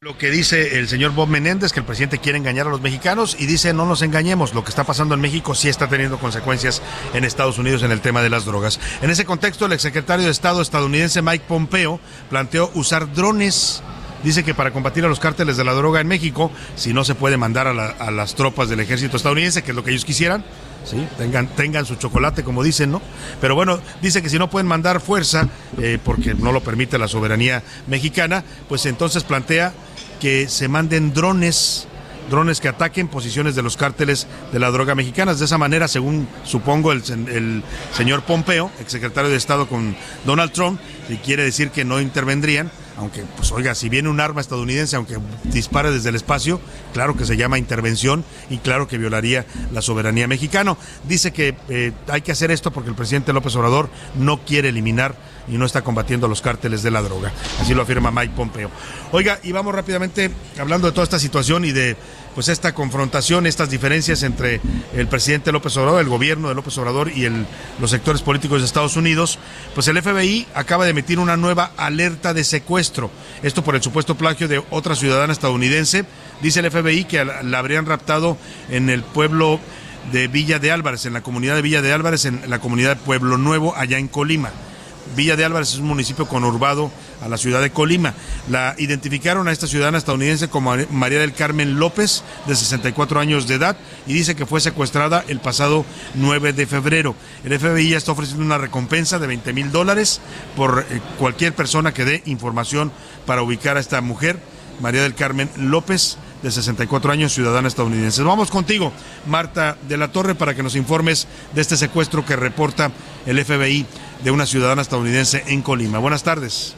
Lo que dice el señor Bob Menéndez, que el presidente quiere engañar a los mexicanos y dice no nos engañemos, lo que está pasando en México sí está teniendo consecuencias en Estados Unidos en el tema de las drogas. En ese contexto, el exsecretario de Estado estadounidense Mike Pompeo planteó usar drones. Dice que para combatir a los cárteles de la droga en México, si no se puede mandar a, la, a las tropas del ejército estadounidense, que es lo que ellos quisieran, sí, tengan, tengan su chocolate, como dicen, ¿no? Pero bueno, dice que si no pueden mandar fuerza, eh, porque no lo permite la soberanía mexicana, pues entonces plantea que se manden drones, drones que ataquen posiciones de los cárteles de la droga mexicanas. De esa manera, según supongo el, el señor Pompeo, exsecretario de Estado con Donald Trump, y quiere decir que no intervendrían. Aunque, pues oiga, si viene un arma estadounidense, aunque dispare desde el espacio, claro que se llama intervención y claro que violaría la soberanía mexicana. Dice que eh, hay que hacer esto porque el presidente López Obrador no quiere eliminar y no está combatiendo a los cárteles de la droga. Así lo afirma Mike Pompeo. Oiga, y vamos rápidamente hablando de toda esta situación y de pues esta confrontación, estas diferencias entre el presidente López Obrador, el gobierno de López Obrador y el, los sectores políticos de Estados Unidos. Pues el F B I acaba de emitir una nueva alerta de secuestro, esto por el supuesto plagio de otra ciudadana estadounidense. Dice el F B I que la habrían raptado en el pueblo de Villa de Álvarez, en la comunidad de Villa de Álvarez, en la comunidad de Pueblo Nuevo, allá en Colima. Villa de Álvarez es un municipio conurbado a la ciudad de Colima. La identificaron a esta ciudadana estadounidense como María del Carmen López, de sesenta y cuatro años de edad, y dice que fue secuestrada el pasado nueve de febrero. El F B I ya está ofreciendo una recompensa de veinte mil dólares por cualquier persona que dé información para ubicar a esta mujer, María del Carmen López, de sesenta y cuatro años, ciudadana estadounidense. Vamos contigo, Marta de la Torre, para que nos informes de este secuestro que reporta el F B I de una ciudadana estadounidense en Colima. Buenas tardes.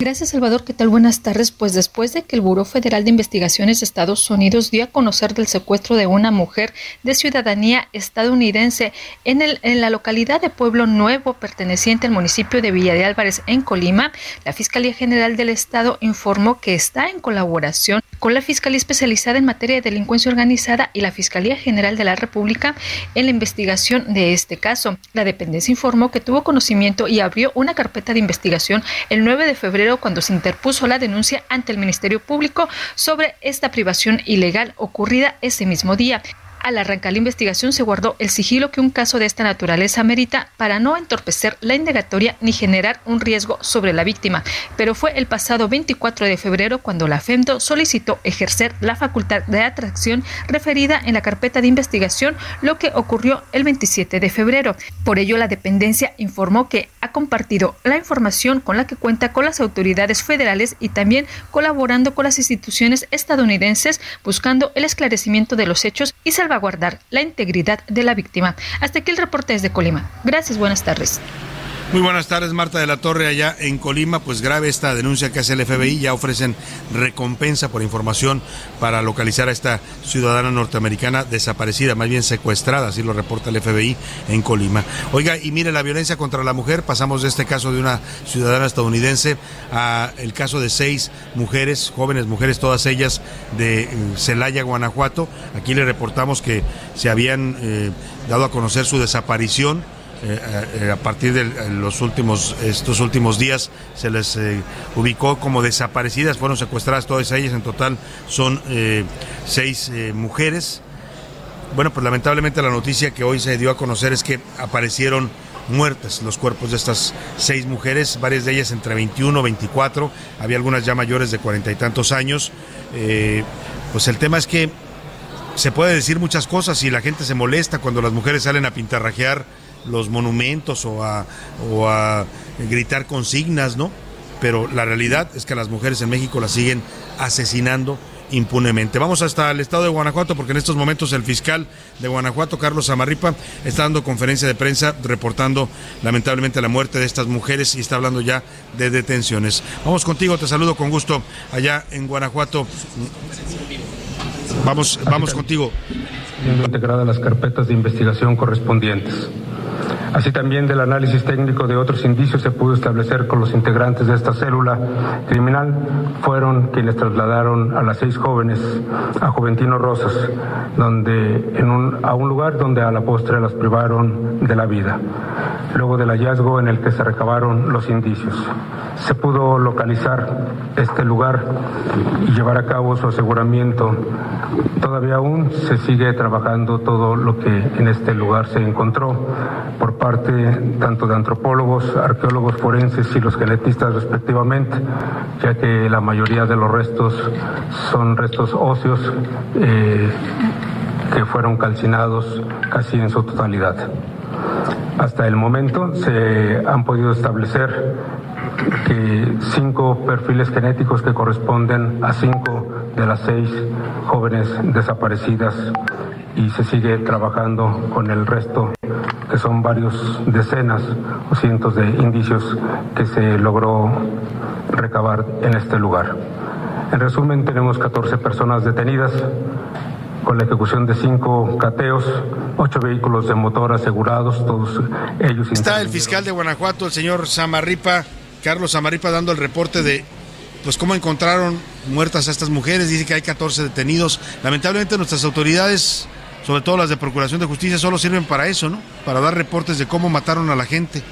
Gracias, Salvador. ¿Qué tal? Buenas tardes. Pues después de que el Buró Federal de Investigaciones de Estados Unidos dio a conocer del secuestro de una mujer de ciudadanía estadounidense en, el, en la localidad de Pueblo Nuevo, perteneciente al municipio de Villa de Álvarez, en Colima, la Fiscalía General del Estado informó que está en colaboración con la Fiscalía Especializada en Materia de Delincuencia Organizada y la Fiscalía General de la República en la investigación de este caso. La dependencia informó que tuvo conocimiento y abrió una carpeta de investigación el nueve de febrero cuando se interpuso la denuncia ante el Ministerio Público sobre esta privación ilegal ocurrida ese mismo día. al arrancar la investigación se guardó el sigilo que un caso de esta naturaleza merita para no entorpecer la indagatoria ni generar un riesgo sobre la víctima, pero fue el pasado veinticuatro de febrero cuando la FEMDO solicitó ejercer la facultad de atracción referida en la carpeta de investigación, lo que ocurrió el veintisiete de febrero. Por ello, la dependencia informó que ha compartido la información con la que cuenta con las autoridades federales y también colaborando con las instituciones estadounidenses buscando el esclarecimiento de los hechos y salvaguardar la integridad de la víctima. Hasta aquí el reporte desde Colima. Gracias, buenas tardes. Muy buenas tardes, Marta de la Torre, allá en Colima. Pues grave esta denuncia que hace el F B I, ya ofrecen recompensa por información para localizar a esta ciudadana norteamericana desaparecida, más bien secuestrada, así lo reporta el F B I en Colima. Oiga, y mire, la violencia contra la mujer, pasamos de este caso de una ciudadana estadounidense a el caso de seis mujeres, jóvenes mujeres, todas ellas de Celaya, Guanajuato. Aquí le reportamos que se habían eh, dado a conocer su desaparición. Eh, eh, a partir de los últimos estos últimos días se les eh, ubicó como desaparecidas, fueron secuestradas todas ellas, en total son eh, seis eh, mujeres. Bueno, pues lamentablemente la noticia que hoy se dio a conocer es que aparecieron muertas los cuerpos de estas seis mujeres, varias de ellas entre veintiuno, veinticuatro, había algunas ya mayores de cuarenta y tantos años. Eh, pues el tema es que se puede decir muchas cosas y la gente se molesta cuando las mujeres salen a pintarrajear los monumentos o a, o a gritar consignas, ¿no? Pero la realidad es que las mujeres en México las siguen asesinando impunemente. Vamos hasta el estado de Guanajuato porque en estos momentos el fiscal de Guanajuato, Carlos Amarripa, está dando conferencia de prensa reportando lamentablemente la muerte de estas mujeres y está hablando ya de detenciones. Vamos contigo, te saludo con gusto allá en Guanajuato. Vamos, vamos contigo. Integrada las carpetas de investigación correspondientes. Así también del análisis técnico de otros indicios se pudo establecer que los integrantes de esta célula criminal fueron quienes trasladaron a las seis jóvenes a Juventino Rosas, donde en un, a un lugar donde a la postre las privaron de la vida. Luego del hallazgo en el que se recabaron los indicios, se pudo localizar este lugar y llevar a cabo su aseguramiento. Todavía aún se sigue trabajando todo lo que en este lugar se encontró por parte tanto de antropólogos, arqueólogos forenses y los genetistas respectivamente, ya que la mayoría de los restos son restos óseos eh, que fueron calcinados casi en su totalidad. Hasta el momento se han podido establecer que cinco perfiles genéticos que corresponden a cinco de las seis jóvenes desaparecidas y se sigue trabajando con el resto, que son varios decenas o cientos de indicios que se logró recabar en este lugar. En resumen, tenemos catorce personas detenidas con la ejecución de cinco cateos, ocho vehículos de motor asegurados, todos ellos... Está el fiscal de Guanajuato, el señor Amarripa, Carlos Amarripa, dando el reporte de pues cómo encontraron muertas a estas mujeres. Dice que hay catorce detenidos. Lamentablemente nuestras autoridades, sobre todo las de Procuración de Justicia, solo sirven para eso, ¿no? Para dar reportes de cómo mataron a la gente,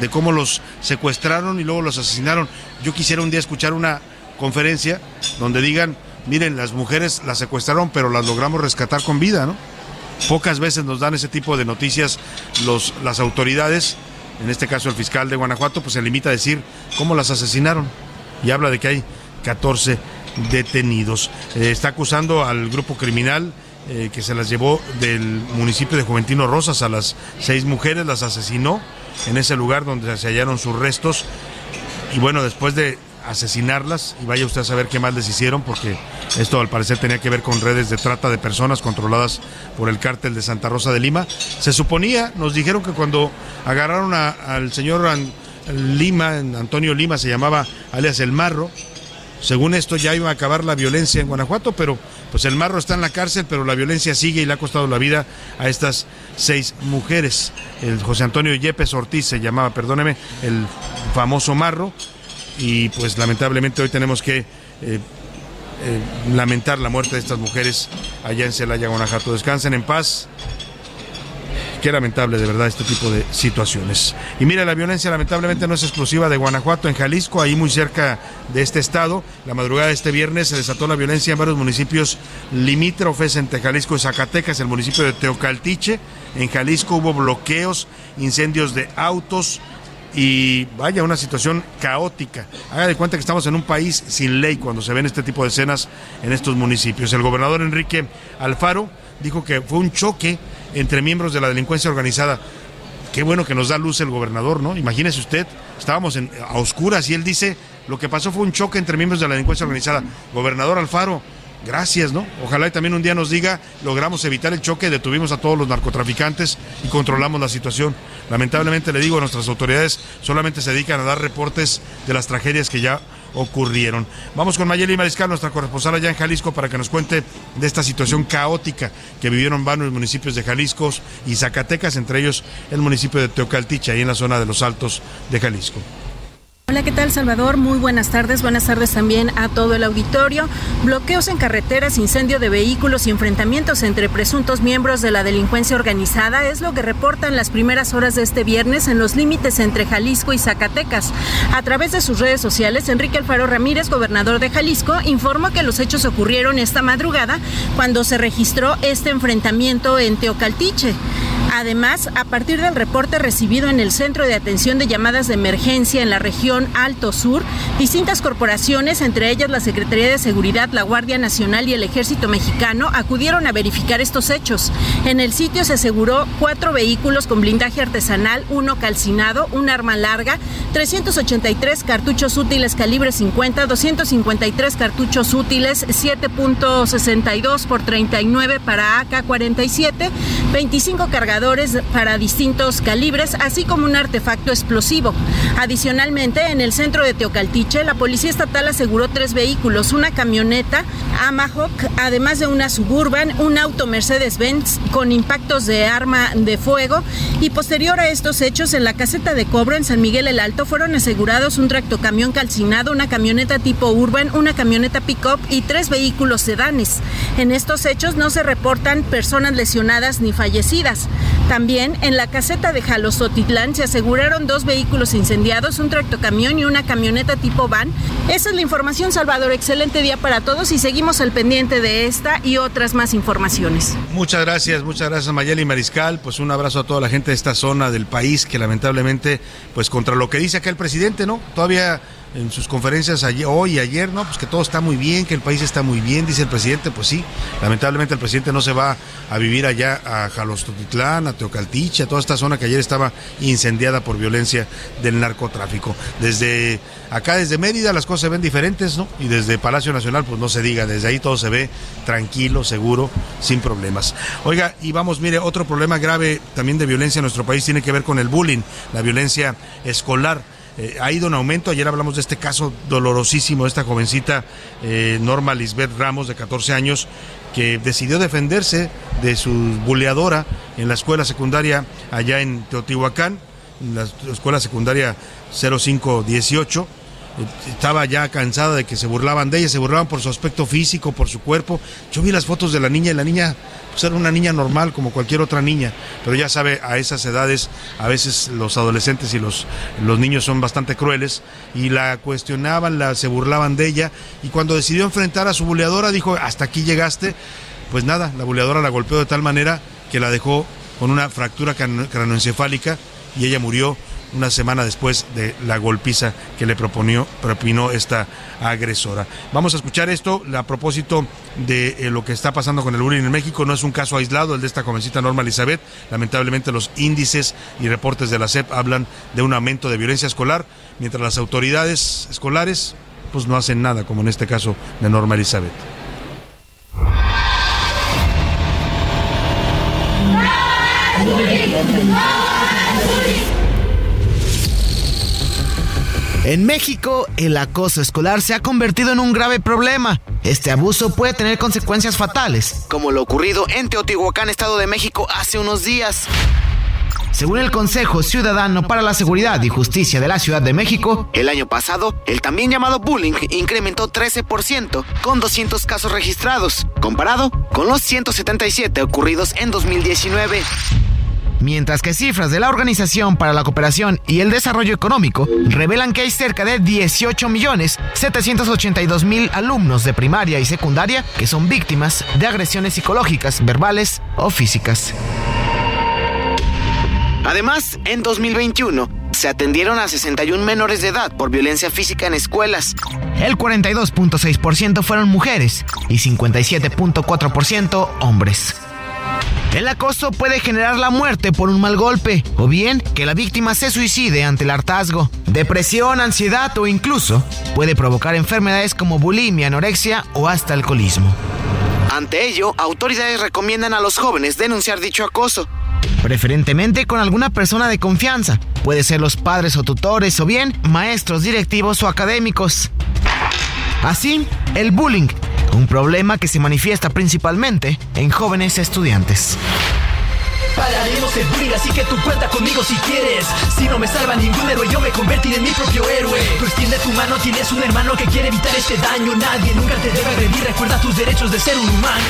de cómo los secuestraron y luego los asesinaron. Yo quisiera un día escuchar una conferencia donde digan, miren, las mujeres las secuestraron, pero las logramos rescatar con vida, ¿no? Pocas veces nos dan ese tipo de noticias los, las autoridades. En este caso el fiscal de Guanajuato pues se limita a decir cómo las asesinaron y habla de que hay catorce detenidos. Eh, está acusando al grupo criminal eh, que se las llevó del municipio de Juventino Rosas a las seis mujeres, las asesinó en ese lugar donde se hallaron sus restos y bueno, después de asesinarlas, y vaya usted a saber qué más les hicieron, porque esto al parecer tenía que ver con redes de trata de personas controladas por el cártel de Santa Rosa de Lima. Se suponía, nos dijeron que cuando agarraron a, al señor An, Lima, Antonio Lima se llamaba, alias El Marro, según esto ya iba a acabar la violencia en Guanajuato, pero pues El Marro está en la cárcel, pero la violencia sigue y le ha costado la vida a estas seis mujeres. El José Antonio Yepes Ortiz se llamaba, perdóneme, el famoso Marro, y pues lamentablemente hoy tenemos que eh, eh, lamentar la muerte de estas mujeres allá en Celaya, Guanajuato. Descansen en paz, Qué lamentable, de verdad, este tipo de situaciones. Y mira, la violencia lamentablemente no es exclusiva de Guanajuato. En Jalisco, ahí muy cerca de este estado, la madrugada de este viernes se desató la violencia en varios municipios limítrofes entre Jalisco y Zacatecas. El municipio de Teocaltiche, en Jalisco, hubo bloqueos, incendios de autos y vaya, una situación caótica. Haga de cuenta que estamos en un país sin ley cuando se ven este tipo de escenas en estos municipios. El gobernador Enrique Alfaro dijo que fue un choque entre miembros de la delincuencia organizada. Qué bueno que nos da luz el gobernador, ¿no? Imagínese usted, estábamos en, a oscuras, y él dice, lo que pasó fue un choque entre miembros de la delincuencia organizada. Gobernador Alfaro, gracias, ¿no? Ojalá y también un día nos diga, logramos evitar el choque, detuvimos a todos los narcotraficantes y controlamos la situación. Lamentablemente, le digo, nuestras autoridades solamente se dedican a dar reportes de las tragedias que ya ocurrieron. Vamos con Mayeli Mariscal, nuestra corresponsal allá en Jalisco, para que nos cuente de esta situación caótica que vivieron varios municipios de Jalisco y Zacatecas, entre ellos el municipio de Teocaltiche, ahí en la zona de Los Altos de Jalisco. Hola, ¿qué tal, Salvador? Muy buenas tardes. Buenas tardes también a todo el auditorio. Bloqueos en carreteras, incendio de vehículos y enfrentamientos entre presuntos miembros de la delincuencia organizada es lo que reportan las primeras horas de este viernes en los límites entre Jalisco y Zacatecas. A través de sus redes sociales, Enrique Alfaro Ramírez, gobernador de Jalisco, informó que los hechos ocurrieron esta madrugada cuando se registró este enfrentamiento en Teocaltiche. Además, a partir del reporte recibido en el Centro de Atención de Llamadas de Emergencia en la región Alto Sur, distintas corporaciones, entre ellas la Secretaría de Seguridad, la Guardia Nacional y el Ejército Mexicano, acudieron a verificar estos hechos. En el sitio se aseguró cuatro vehículos con blindaje artesanal, uno calcinado, un arma larga, trescientos ochenta y tres cartuchos útiles calibre cincuenta, doscientos cincuenta y tres cartuchos útiles siete punto sesenta y dos por treinta y nueve para A K cuarenta y siete, veinticinco cargadores para distintos calibres, así como un artefacto explosivo. Adicionalmente, en el centro de Teocaltiche, la Policía Estatal aseguró tres vehículos, una camioneta Amahawk, además de una Suburban, un auto Mercedes-Benz con impactos de arma de fuego, y posterior a estos hechos, en la caseta de cobro en San Miguel el Alto, fueron asegurados un tractocamión calcinado, una camioneta tipo Urban, una camioneta pick-up y tres vehículos sedanes. En estos hechos no se reportan personas lesionadas ni fallecidas. También en la caseta de Jalostotitlán se aseguraron dos vehículos incendiados, un tractocamión y una camioneta tipo van. Esa es la información, Salvador. Excelente día para todos y seguimos al pendiente de esta y otras más informaciones. Muchas gracias, muchas gracias, Mayeli Mariscal. Pues un abrazo a toda la gente de esta zona del país que lamentablemente, pues contra lo que dice acá el presidente, ¿no? Todavía en sus conferencias ayer, hoy y ayer, ¿no? Pues que todo está muy bien, que el país está muy bien, dice el presidente. Pues sí, lamentablemente el presidente no se va a vivir allá a Jalostotitlán, a Teocaltiche, a toda esta zona que ayer estaba incendiada por violencia del narcotráfico. Desde acá, desde Mérida, las cosas se ven diferentes, ¿no? Y desde Palacio Nacional, pues no se diga, desde ahí todo se ve tranquilo, seguro, sin problemas. Oiga, y vamos, mire, otro problema grave también de violencia en nuestro país tiene que ver con el bullying, la violencia escolar. Eh, ha ido en aumento. Ayer hablamos de este caso dolorosísimo de esta jovencita eh, Norma Lisbeth Ramos, de catorce años, que decidió defenderse de su buleadora en la escuela secundaria allá en Teotihuacán, en la escuela secundaria cero cinco dieciocho. Estaba ya cansada de que se burlaban de ella, se burlaban por su aspecto físico, por su cuerpo. Yo vi las fotos de la niña y la niña, pues era una niña normal como cualquier otra niña, pero ya sabe, a esas edades a veces los adolescentes y los, los niños son bastante crueles, y la cuestionaban, la, se burlaban de ella, y cuando decidió enfrentar a su buleadora dijo, hasta aquí llegaste. Pues nada, la buleadora la golpeó de tal manera que la dejó con una fractura cranoencefálica y ella murió una semana después de la golpiza que le proponió, propinó esta agresora. Vamos a escuchar esto a propósito de eh, lo que está pasando con el bullying en México. No es un caso aislado el de esta jovencita Norma Elizabeth. Lamentablemente los índices y reportes de la S E P hablan de un aumento de violencia escolar, mientras las autoridades escolares pues no hacen nada, como en este caso de Norma Elizabeth. ¡No al bullying! ¡No al bullying! En México, el acoso escolar se ha convertido en un grave problema. Este abuso puede tener consecuencias fatales, como lo ocurrido en Teotihuacán, Estado de México, hace unos días. Según el Consejo Ciudadano para la Seguridad y Justicia de la Ciudad de México, el año pasado, el también llamado bullying incrementó trece por ciento, con doscientos casos registrados, comparado con los ciento setenta y siete ocurridos en dos mil diecinueve. mientras que cifras de la Organización para la Cooperación y el Desarrollo Económico revelan que hay cerca de dieciocho millones setecientos ochenta y dos mil alumnos de primaria y secundaria que son víctimas de agresiones psicológicas, verbales o físicas. Además, en dos mil veintiuno se atendieron a sesenta y un menores de edad por violencia física en escuelas. El cuarenta y dos punto seis por ciento fueron mujeres y cincuenta y siete punto cuatro por ciento hombres. El acoso puede generar la muerte por un mal golpe, o bien que la víctima se suicide ante el hartazgo, depresión, ansiedad o incluso puede provocar enfermedades como bulimia, anorexia o hasta alcoholismo. Ante ello, autoridades recomiendan a los jóvenes denunciar dicho acoso, preferentemente con alguna persona de confianza. Puede ser los padres o tutores o bien maestros, directivos o académicos. Así, el bullying, un problema que se manifiesta principalmente en jóvenes estudiantes. Pararemos el bullying, así que tú cuenta conmigo si quieres. Si no me salva ningún héroe, yo me convertiré en mi propio héroe. Tú extiende tu mano, tienes un hermano que quiere evitar este daño. Nadie nunca te debe agredir, recuerda tus derechos de ser un humano.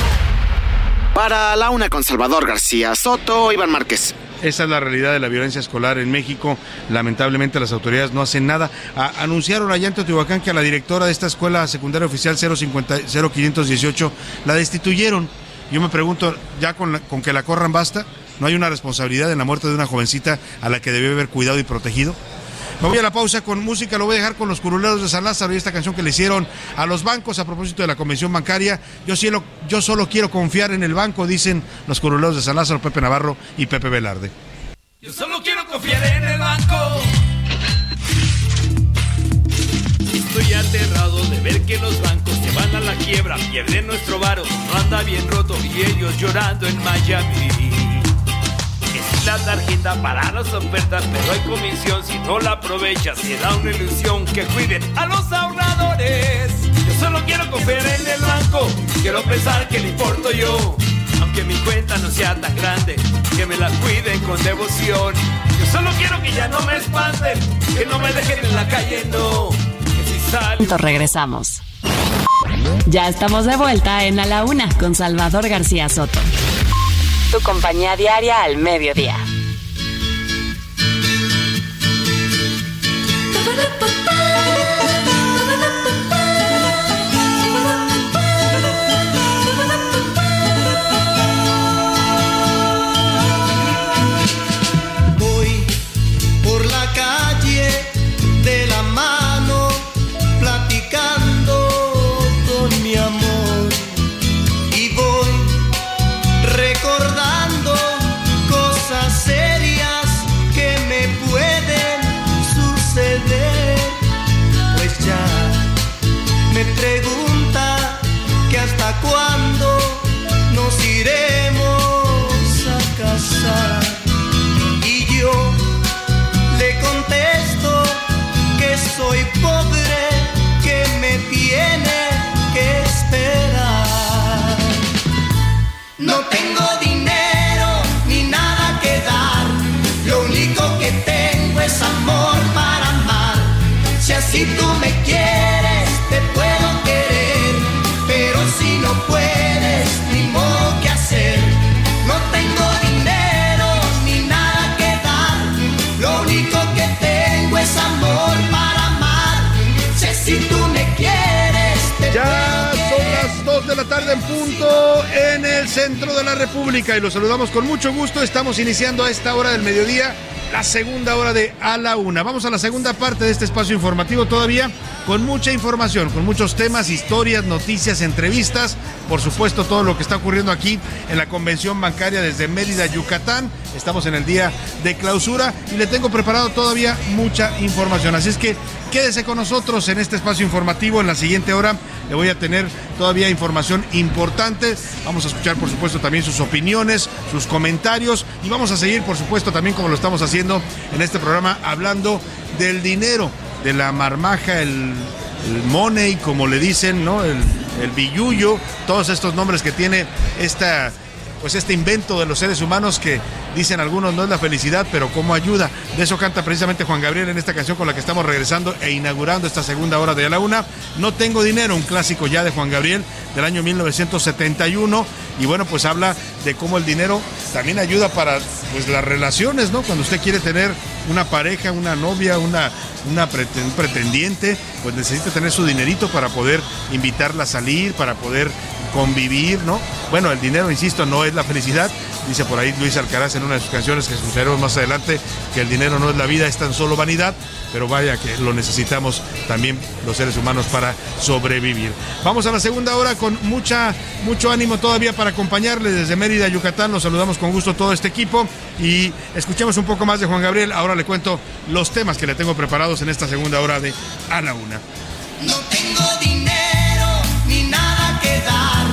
Para La Una con Salvador García Soto, Iván Márquez. Esa es la realidad de la violencia escolar en México. Lamentablemente las autoridades no hacen nada. A, anunciaron allá en Teotihuacán que a la directora de esta escuela secundaria oficial cero cincuenta, cero quinientos dieciocho la destituyeron. Yo me pregunto, ¿ya con, la, con que la corran basta? ¿No hay una responsabilidad en la muerte de una jovencita a la que debió haber cuidado y protegido? Me voy a la pausa con música, lo voy a dejar con los curuleros de San Lázaro y esta canción que le hicieron a los bancos a propósito de la convención bancaria. Yo solo, yo solo quiero confiar en el banco, dicen los curuleros de San Lázaro, Pepe Navarro y Pepe Velarde. Yo solo quiero confiar en el banco. Estoy aterrado de ver que los bancos se van a la quiebra, pierden nuestro varo, no anda bien roto y ellos llorando en Miami. La tarjeta para las ofertas, pero hay comisión, si no la aprovechas, será una ilusión que cuiden a los ahorradores. Yo solo quiero confiar en el banco, quiero pensar que le importo yo, aunque mi cuenta no sea tan grande, que me la cuiden con devoción. Yo solo quiero que ya no me espanten, que no me dejen en la calle, no, que si salen... Regresamos. Ya estamos de vuelta en A la Una con Salvador García Soto. Tu compañía diaria al mediodía. Voy por la calle de la mano, platicando con mi amor. Pregunta que hasta cuándo nos iremos a casar, y yo le contesto que soy pobre, que me tiene que esperar. No tengo dinero ni nada que dar, lo único que tengo es amor para amar. Si así tú me quieres, te puedo querer, pero si no puedes, ni modo que hacer. No tengo dinero ni nada que dar, lo único que tengo es amor para amar. Sé si tú me quieres, te puedo querer. Ya son las dos de la tarde en punto en el centro de la República y los saludamos con mucho gusto. Estamos iniciando a esta hora del mediodía la segunda hora de A la Una. Vamos a la segunda parte de este espacio informativo todavía con mucha información, con muchos temas, historias, noticias, entrevistas. Por supuesto, todo lo que está ocurriendo aquí en la convención bancaria desde Mérida, Yucatán. Estamos en el día de clausura y le tengo preparado todavía mucha información. Así es que quédese con nosotros en este espacio informativo. En la siguiente hora le voy a tener todavía información importante. Vamos a escuchar, por supuesto, también sus opiniones, sus comentarios. Y vamos a seguir, por supuesto, también como lo estamos haciendo en este programa, hablando del dinero, de la marmaja, el, el money, como le dicen, ¿no? El, el billuyo, todos estos nombres que tiene esta pues este invento de los seres humanos que dicen algunos no es la felicidad, pero cómo ayuda. De eso canta precisamente Juan Gabriel en esta canción con la que estamos regresando e inaugurando esta segunda hora de A la Una. No tengo dinero, un clásico ya de Juan Gabriel del año mil novecientos setenta y uno, y bueno, pues habla de cómo el dinero también ayuda para pues las relaciones, ¿no? Cuando usted quiere tener una pareja, una novia, una, una preten, un pretendiente, pues necesita tener su dinerito para poder invitarla a salir, para poder convivir, ¿no? Bueno, el dinero, insisto, no es la felicidad. Dice por ahí Luis Alcaraz en una de sus canciones que escucharemos más adelante, que el dinero no es la vida, es tan solo vanidad, pero vaya que lo necesitamos también los seres humanos para sobrevivir. Vamos a la segunda hora con mucha, mucho ánimo todavía para acompañarles desde Mérida, Yucatán. Los saludamos con gusto todo este equipo y escuchemos un poco más de Juan Gabriel. Ahora le cuento los temas que le tengo preparados en esta segunda hora de A la Una. No tengo dinero ni nada que dar,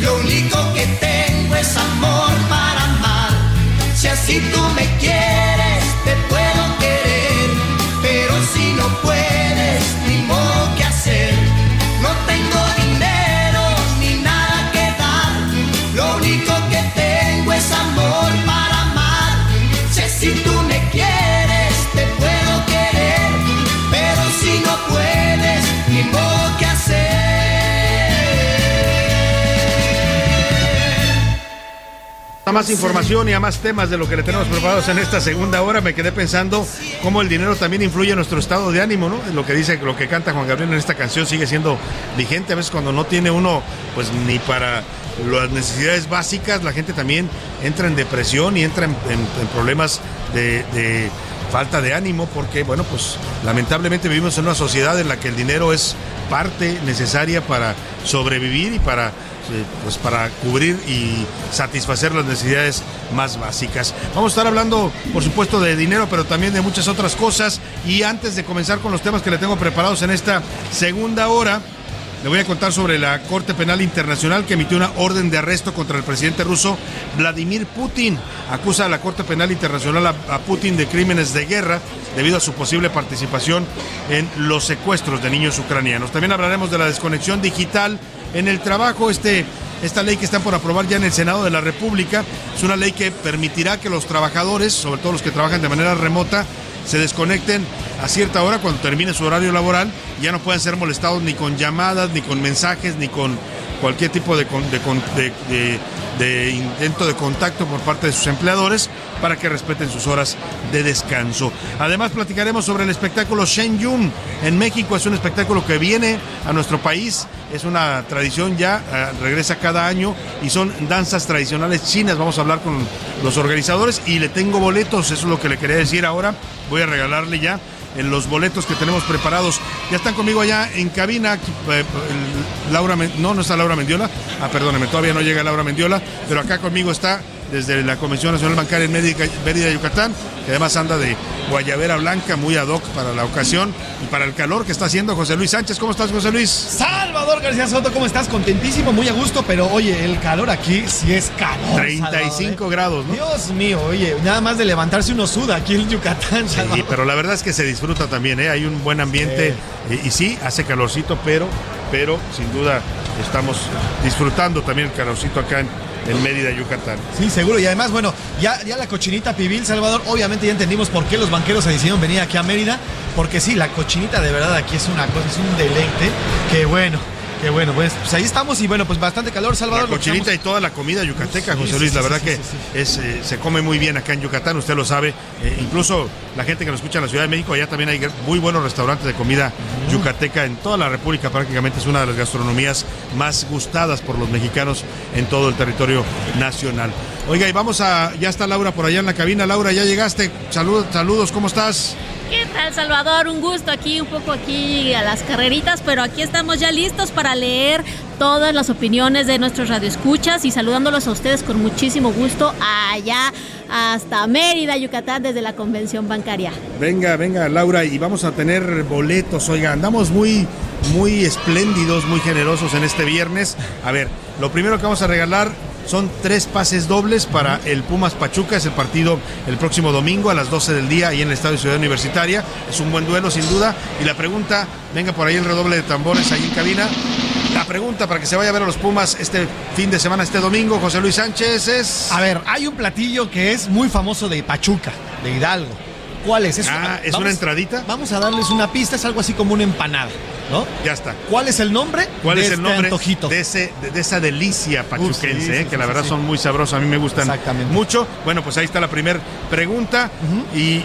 lo único que tengo es amor para amar. Si así tú me quieres, te puedo querer, pero si no puedes, ni modo que hacer. No tengo dinero ni nada que dar, lo único que tengo es amor para amar. Si así tú me quieres, te puedo querer, pero si no puedes, ni modo que hacer. A más información y a más temas de lo que le tenemos preparados en esta segunda hora. Me quedé pensando cómo el dinero también influye en nuestro estado de ánimo, ¿no? Lo que dice, lo que canta Juan Gabriel en esta canción sigue siendo vigente. A veces cuando no tiene uno, pues ni para las necesidades básicas, la gente también entra en depresión y entra en, en, en problemas de, de falta de ánimo, porque, bueno, pues lamentablemente vivimos en una sociedad en la que el dinero es parte necesaria para sobrevivir y para pues para cubrir y satisfacer las necesidades más básicas. Vamos a estar hablando, por supuesto, de dinero, pero también de muchas otras cosas. Y antes de comenzar con los temas que le tengo preparados en esta segunda hora, le voy a contar sobre la Corte Penal Internacional que emitió una orden de arresto contra el presidente ruso Vladimir Putin. Acusa a la Corte Penal Internacional a, a Putin de crímenes de guerra debido a su posible participación en los secuestros de niños ucranianos. También hablaremos de la desconexión digital en el trabajo. Este, esta ley que están por aprobar ya en el Senado de la República es una ley que permitirá que los trabajadores, sobre todo los que trabajan de manera remota, se desconecten a cierta hora cuando termine su horario laboral. Ya no pueden ser molestados ni con llamadas, ni con mensajes, ni con cualquier tipo de, de, de, de intento de contacto por parte de sus empleadores, para que respeten sus horas de descanso. Además, platicaremos sobre el espectáculo Shen Yun en México. Es un espectáculo que viene a nuestro país, es una tradición ya, eh, regresa cada año y son danzas tradicionales chinas. Vamos a hablar con los organizadores y le tengo boletos, eso es lo que le quería decir ahora. Voy a regalarle ya en los boletos que tenemos preparados. Ya están conmigo allá en cabina, eh, Laura, no, no está Laura Mendiola, ah, perdóneme, todavía no llega Laura Mendiola, pero acá conmigo está desde la Comisión Nacional Bancaria en Mérida, Yucatán, que además anda de guayabera blanca, muy ad hoc para la ocasión y para el calor que está haciendo, José Luis Sánchez. ¿Cómo estás, José Luis? Salvador García Soto, ¿cómo estás? Contentísimo, muy a gusto, pero oye, el calor aquí sí es calor. treinta y cinco ¿eh? grados, ¿no? Dios mío, oye, nada más de levantarse uno suda aquí en Yucatán, Salvador. Sí, pero la verdad es que se disfruta también, ¿eh? Hay un buen ambiente, sí. Y, y sí, hace calorcito, pero, pero sin duda estamos disfrutando también el calorcito acá en en Mérida, Yucatán. Sí, seguro. Y además, bueno, ya, ya la cochinita pibil, Salvador, obviamente ya entendimos por qué los banqueros se decidieron venir aquí a Mérida, porque sí, la cochinita de verdad aquí es una cosa, es un deleite, que bueno, que bueno, pues, pues ahí estamos y bueno, pues bastante calor, Salvador. La cochinita y toda la comida yucateca, sí, José Luis, sí, sí, la verdad sí, sí, que sí, sí. Es, eh, se come muy bien acá en Yucatán, usted lo sabe, eh, incluso la gente que nos escucha en la Ciudad de México, allá también hay muy buenos restaurantes de comida uh-huh. yucateca en toda la República, prácticamente es una de las gastronomías más gustadas por los mexicanos en todo el territorio nacional. Oiga, y vamos a, ya está Laura por allá en la cabina. Laura, ya llegaste, saludos, saludos, ¿cómo estás? ¿Qué tal, Salvador? Un gusto aquí, un poco aquí a las carreritas, pero aquí estamos ya listos para leer todas las opiniones de nuestros radioescuchas y saludándolos a ustedes con muchísimo gusto allá hasta Mérida, Yucatán, desde la Convención Bancaria. Venga, venga, Laura, y vamos a tener boletos. Oiga, andamos muy, muy espléndidos, muy generosos en este viernes. A ver, lo primero que vamos a regalar son tres pases dobles para el Pumas Pachuca, es el partido el próximo domingo a las doce del día ahí en el Estadio Ciudad Universitaria. Es un buen duelo sin duda. Y la pregunta, venga por ahí el redoble de tambores ahí en cabina, la pregunta para que se vaya a ver a los Pumas este fin de semana, este domingo, José Luis Sánchez, es... A ver, hay un platillo que es muy famoso de Pachuca, de Hidalgo. ¿Cuál es? ¿Es, ah, ¿es vamos, una entradita? Vamos a darles una pista, es algo así como una empanada, ¿no? Ya está. ¿Cuál es el nombre? ¿Cuál de es el este nombre antojito? De, ese, de, de esa delicia pachuquense, uh, sí, sí, eh, sí, que sí, la verdad sí. son muy sabrosos, a mí me gustan mucho. Bueno, pues ahí está la primera pregunta uh-huh. y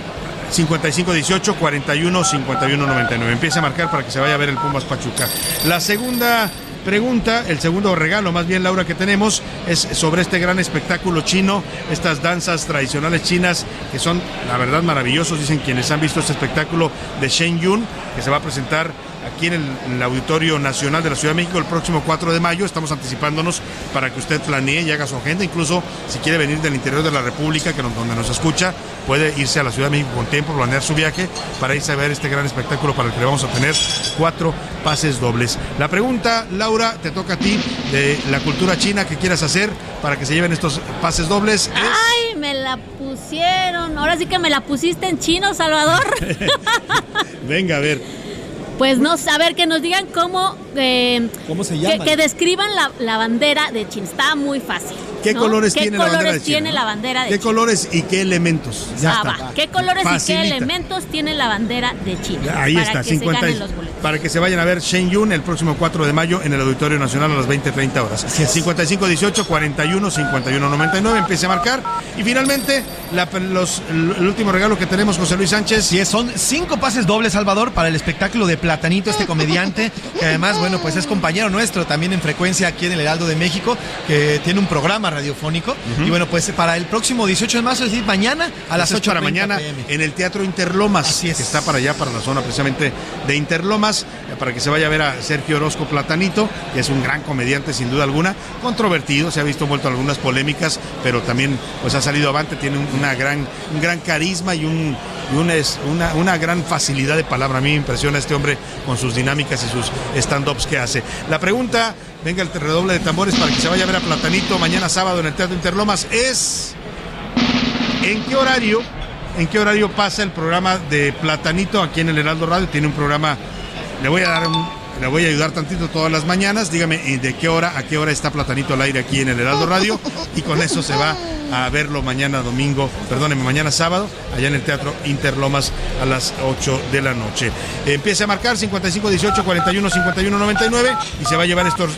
cincuenta y cinco dieciocho cuarenta y uno cincuenta y uno noventa y nueve. Empieza a marcar para que se vaya a ver el Pumas Pachuca. La segunda pregunta, el segundo regalo más bien, Laura, que tenemos es sobre este gran espectáculo chino, estas danzas tradicionales chinas que son la verdad maravillosos, dicen quienes han visto este espectáculo de Shen Yun, que se va a presentar aquí en el, en el Auditorio Nacional de la Ciudad de México el próximo cuatro de mayo. Estamos anticipándonos para que usted planee y haga su agenda. Incluso si quiere venir del interior de la República, que nos, donde nos escucha, puede irse a la Ciudad de México con tiempo, planear su viaje para irse a ver este gran espectáculo para el que le vamos a tener cuatro pases dobles. La pregunta, Laura, te toca a ti, de la cultura china que quieras hacer para que se lleven estos pases dobles. Es... ¡Ay, me la pusieron! Ahora sí que me la pusiste en chino, Salvador. Venga, a ver. Pues no, a ver, que nos digan cómo... Eh, ¿Cómo se llama? Que, que describan la, la bandera de China. Está muy fácil. ¿Qué ¿no? colores, ¿Qué tiene, colores la bandera tiene la bandera de China? ¿Qué colores y qué elementos? Ya ah, está. ¿Qué colores Facilita. y qué elementos tiene la bandera de China? Ahí para está, que cincuenta se ganen los boletos. Para que se vayan a ver Shen Yun el próximo cuatro de mayo en el Auditorio Nacional a las veinte treinta horas. cincuenta y cinco dieciocho cuarenta y uno cincuenta y uno noventa y nueve. Empiece a marcar. Y finalmente, la, los, el último regalo que tenemos, José Luis Sánchez. Sí, son cinco pases dobles, Salvador, para el espectáculo de Platanito, este comediante, que además, bueno, pues es compañero nuestro también en frecuencia aquí en el Heraldo de México, que tiene un programa radiofónico. Uh-huh. Y bueno, pues para el próximo dieciocho de marzo, es decir, mañana a las ocho de la mañana P M en el Teatro Interlomas. Así es. Que está para allá, para la zona precisamente de Interlomas, para que se vaya a ver a Sergio Orozco Platanito, que es un gran comediante sin duda alguna, controvertido, se ha visto vuelto algunas polémicas, pero también pues ha salido avante, tiene una gran, un gran carisma y un... Una, una, una gran facilidad de palabra. A mí me impresiona este hombre con sus dinámicas y sus stand-ups que hace. La pregunta, venga el redoble de tambores para que se vaya a ver a Platanito mañana sábado en el Teatro Interlomas, es ¿en qué horario, en qué horario pasa el programa de Platanito aquí en el Heraldo Radio? Tiene un programa, le voy a dar un... Le voy a ayudar tantito todas las mañanas. Dígame de qué hora a qué hora está Platanito al aire aquí en el Heraldo Radio. Y con eso se va a verlo mañana domingo, perdóneme, mañana sábado, allá en el Teatro Interlomas a las ocho de la noche. Empiece a marcar cincuenta y cinco dieciocho cuarenta y uno cincuenta y uno noventa y nueve y se va a llevar estos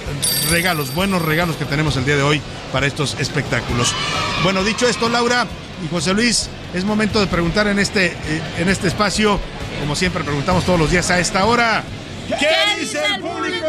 regalos, buenos regalos que tenemos el día de hoy para estos espectáculos. Bueno, dicho esto, Laura y José Luis, es momento de preguntar en este, en este espacio, como siempre preguntamos todos los días a esta hora. ¿Qué, ¿Qué dice el público?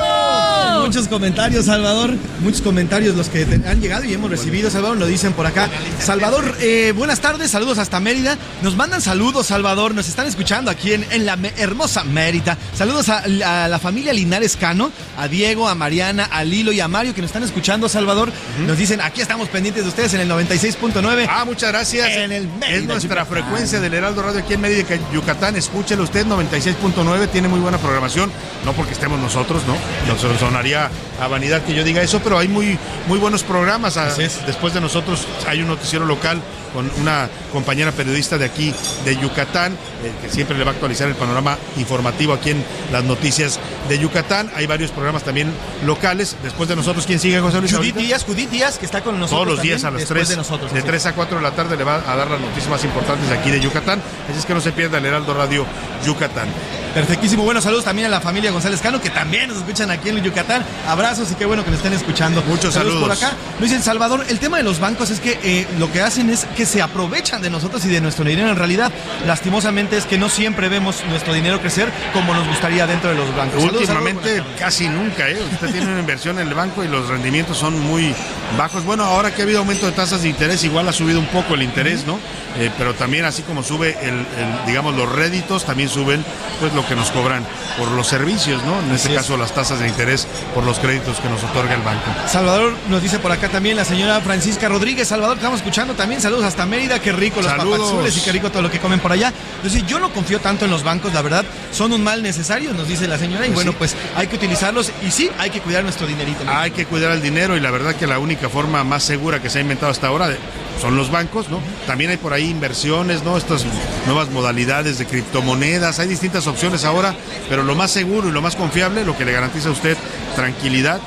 Muchos comentarios, Salvador. Muchos comentarios los que han llegado y hemos recibido, Salvador, lo dicen por acá. Salvador, eh, buenas tardes, saludos hasta Mérida. Nos mandan saludos, Salvador, nos están escuchando aquí en, en la hermosa Mérida. Saludos a, a la familia Linares Cano, a Diego, a Mariana, a Lilo y a Mario que nos están escuchando, Salvador. Uh-huh. Nos dicen, aquí estamos pendientes de ustedes en el noventa y seis punto nueve. Ah, muchas gracias. En el Mérida, es nuestra Yucatán. Frecuencia del Heraldo Radio aquí en Mérida, Yucatán. Escúchelo usted, noventa y seis punto nueve, tiene muy buena programación. No porque estemos nosotros, ¿no? Nos sonaría a vanidad que yo diga eso, pero hay muy, muy buenos programas. A, después de nosotros hay un noticiero local con una compañera periodista de aquí, de Yucatán, eh, que siempre le va a actualizar el panorama informativo aquí en las noticias de Yucatán. Hay varios programas también locales. Después de nosotros, ¿quién sigue, José Luis? Judith Díaz, Judith Díaz, que está con nosotros todos los días a las tres de, nosotros, de tres a cuatro de la tarde, le va a dar las noticias más importantes de aquí de Yucatán. Así es que no se pierda el Heraldo Radio Yucatán. Perfectísimo, buenos saludos también a la familia González Cano, que también nos escuchan aquí en Yucatán. Abrazos y qué bueno que nos estén escuchando. Muchos saludos, saludos por acá. Luis El Salvador, el tema de los bancos es que eh, lo que hacen es que se aprovechan de nosotros y de nuestro dinero. En realidad, lastimosamente, es que no siempre vemos nuestro dinero crecer como nos gustaría dentro de los bancos. Últimamente, saludos, casi nunca, ¿eh? Usted tiene una inversión en el banco y los rendimientos son muy bajos. Bueno, ahora que ha habido aumento de tasas de interés, igual ha subido un poco el interés, ¿no? Eh, pero también, así como sube, el, el, digamos, los réditos, también suben, pues, lo que nos cobran por los servicios, ¿no? En este caso, las tasas de interés por los créditos que nos otorga el banco. Salvador, nos dice por acá también la señora Francisca Rodríguez. Salvador, estamos escuchando también. Saludos hasta Mérida. Qué rico los papas azules y qué rico todo lo que comen por allá. Entonces, yo no confío tanto en los bancos, la verdad. Son un mal necesario, nos dice la señora. Y bueno, bueno, sí, pues hay que utilizarlos y sí, hay que cuidar nuestro dinerito, ¿no? Hay que cuidar el dinero y la verdad que la única forma más segura que se ha inventado hasta ahora son los bancos, ¿no? También hay por ahí inversiones, ¿no? Estas nuevas modalidades de criptomonedas, hay distintas opciones ahora, pero lo más seguro y lo más confiable, lo que le garantiza a usted tranquilidad,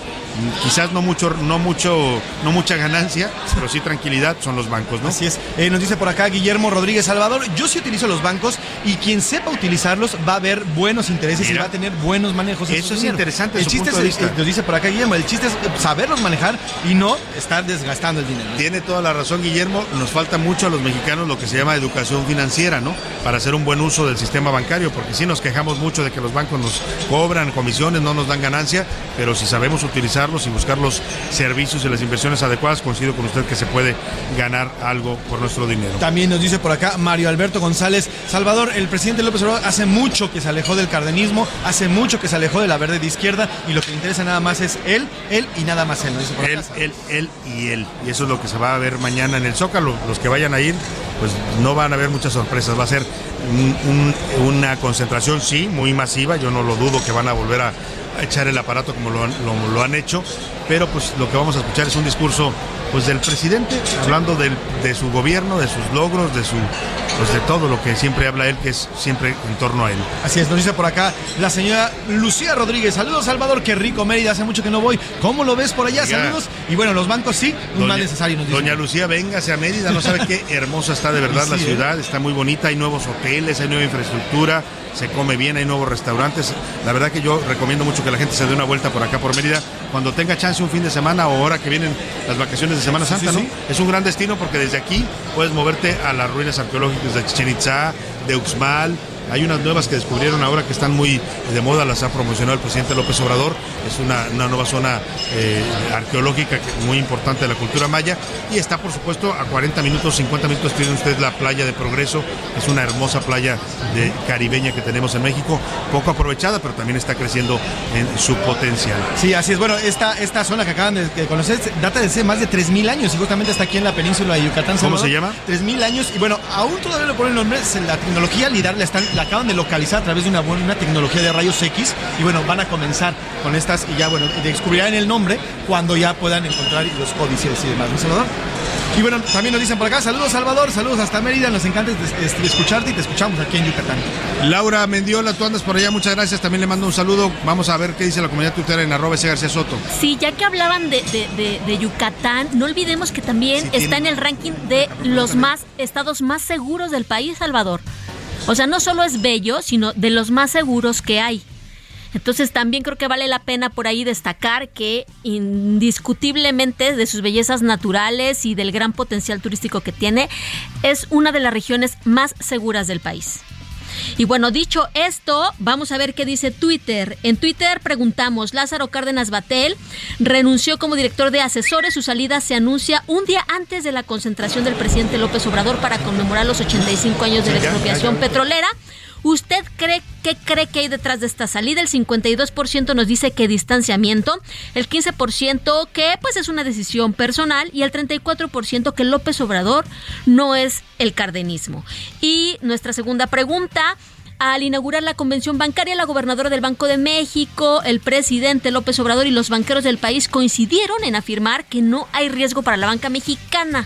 quizás no mucho, no mucho, no mucha ganancia, pero sí tranquilidad, son los bancos, ¿no? Así es. Eh, nos dice por acá Guillermo Rodríguez Salvador, yo sí utilizo los bancos y quien sepa utilizarlos va a ver buenos intereses. Mira, y va a tener buenos manejos. Eso es interesante. El chiste es, nos dice por acá Guillermo, el chiste es saberlos manejar y no estar desgastando el dinero, ¿no? Tiene toda la razón Guillermo, nos falta mucho a los mexicanos lo que se llama educación financiera, ¿no? Para hacer un buen uso del sistema bancario, porque sí nos quejamos mucho de que los bancos nos cobran comisiones, no nos dan ganancia, pero si sabemos utilizar y buscar los servicios y las inversiones adecuadas, coincido con usted que se puede ganar algo por nuestro dinero. También nos dice por acá Mario Alberto González Salvador, el presidente López Obrador hace mucho que se alejó del cardenismo, hace mucho que se alejó de la verde de izquierda y lo que le interesa nada más es él, él y nada más él, nos dice por acá. Él, él, él y él, y eso es lo que se va a ver mañana en el Zócalo. Los que vayan a ir, pues no van a haber muchas sorpresas, va a ser un, un, una concentración, sí, muy masiva, yo no lo dudo que van a volver a echar el aparato como lo han, lo, lo han hecho, pero pues lo que vamos a escuchar es un discurso pues del presidente, hablando del, de su gobierno, de sus logros, de su pues de todo lo que siempre habla él, que es siempre en torno a él. Así es, nos dice por acá la señora Lucía Rodríguez, saludos Salvador, qué rico Mérida, hace mucho que no voy, ¿cómo lo ves por allá? Oiga, saludos, y bueno, los bancos sí, un mal necesario, nos dice. Doña Lucía, véngase a Mérida, no sabe qué hermosa está de verdad sí, la ciudad, eh. está muy bonita, hay nuevos hoteles, hay nueva infraestructura, se come bien, hay nuevos restaurantes, la verdad que yo recomiendo mucho que la gente se dé una vuelta por acá por Mérida, cuando tenga chance un fin de semana o ahora que vienen las vacaciones de Semana Santa, sí, sí, ¿no? Sí. Es un gran destino porque desde aquí puedes moverte a las ruinas arqueológicas de Chichén Itzá, de Uxmal. Hay unas nuevas que descubrieron ahora que están muy de moda, las ha promocionado el presidente López Obrador. Es una, una nueva zona eh, arqueológica muy importante de la cultura maya. Y está, por supuesto, a cuarenta minutos, cincuenta minutos tiene usted la playa de Progreso. Es una hermosa playa de caribeña que tenemos en México, poco aprovechada, pero también está creciendo en su potencial. Sí, así es. Bueno, esta, esta zona que acaban de conocer data de más de tres mil años y justamente está aquí en la península de Yucatán. ¿Cómo Salvador? Se llama? tres mil años. Y bueno, aún todavía le ponen nombre, la tecnología LIDAR la están... La acaban de localizar a través de una buena tecnología de rayos X y bueno, van a comenzar con estas y ya bueno, descubrirán el nombre cuando ya puedan encontrar los códices y demás, ¿no, Salvador? Y bueno, también nos dicen por acá, saludos Salvador, saludos hasta Mérida, nos encanta escucharte y te escuchamos aquí en Yucatán. Laura Mendiola, tú andas por allá, muchas gracias, también le mando un saludo, vamos a ver qué dice la comunidad tuitera en arroba ese García Soto. Sí, ya que hablaban de, de, de, de Yucatán, no olvidemos que también sí, está tiene... en el ranking de los más estados más seguros del país, Salvador. O sea, no solo es bello, sino de los más seguros que hay. Entonces también creo que vale la pena por ahí destacar que indiscutiblemente de sus bellezas naturales y del gran potencial turístico que tiene, es una de las regiones más seguras del país. Y bueno, dicho esto, vamos a ver qué dice Twitter. En Twitter preguntamos, Lázaro Cárdenas Batel renunció como director de asesores, su salida se anuncia un día antes de la concentración del presidente López Obrador para conmemorar los ochenta y cinco años de la expropiación petrolera. ¿Usted cree qué cree que hay detrás de esta salida? El cincuenta y dos por ciento nos dice que distanciamiento, el quince por ciento que pues es una decisión personal y el treinta y cuatro por ciento que López Obrador no es el cardenismo. Y nuestra segunda pregunta, al inaugurar la convención bancaria, la gobernadora del Banco de México, el presidente López Obrador y los banqueros del país coincidieron en afirmar que no hay riesgo para la banca mexicana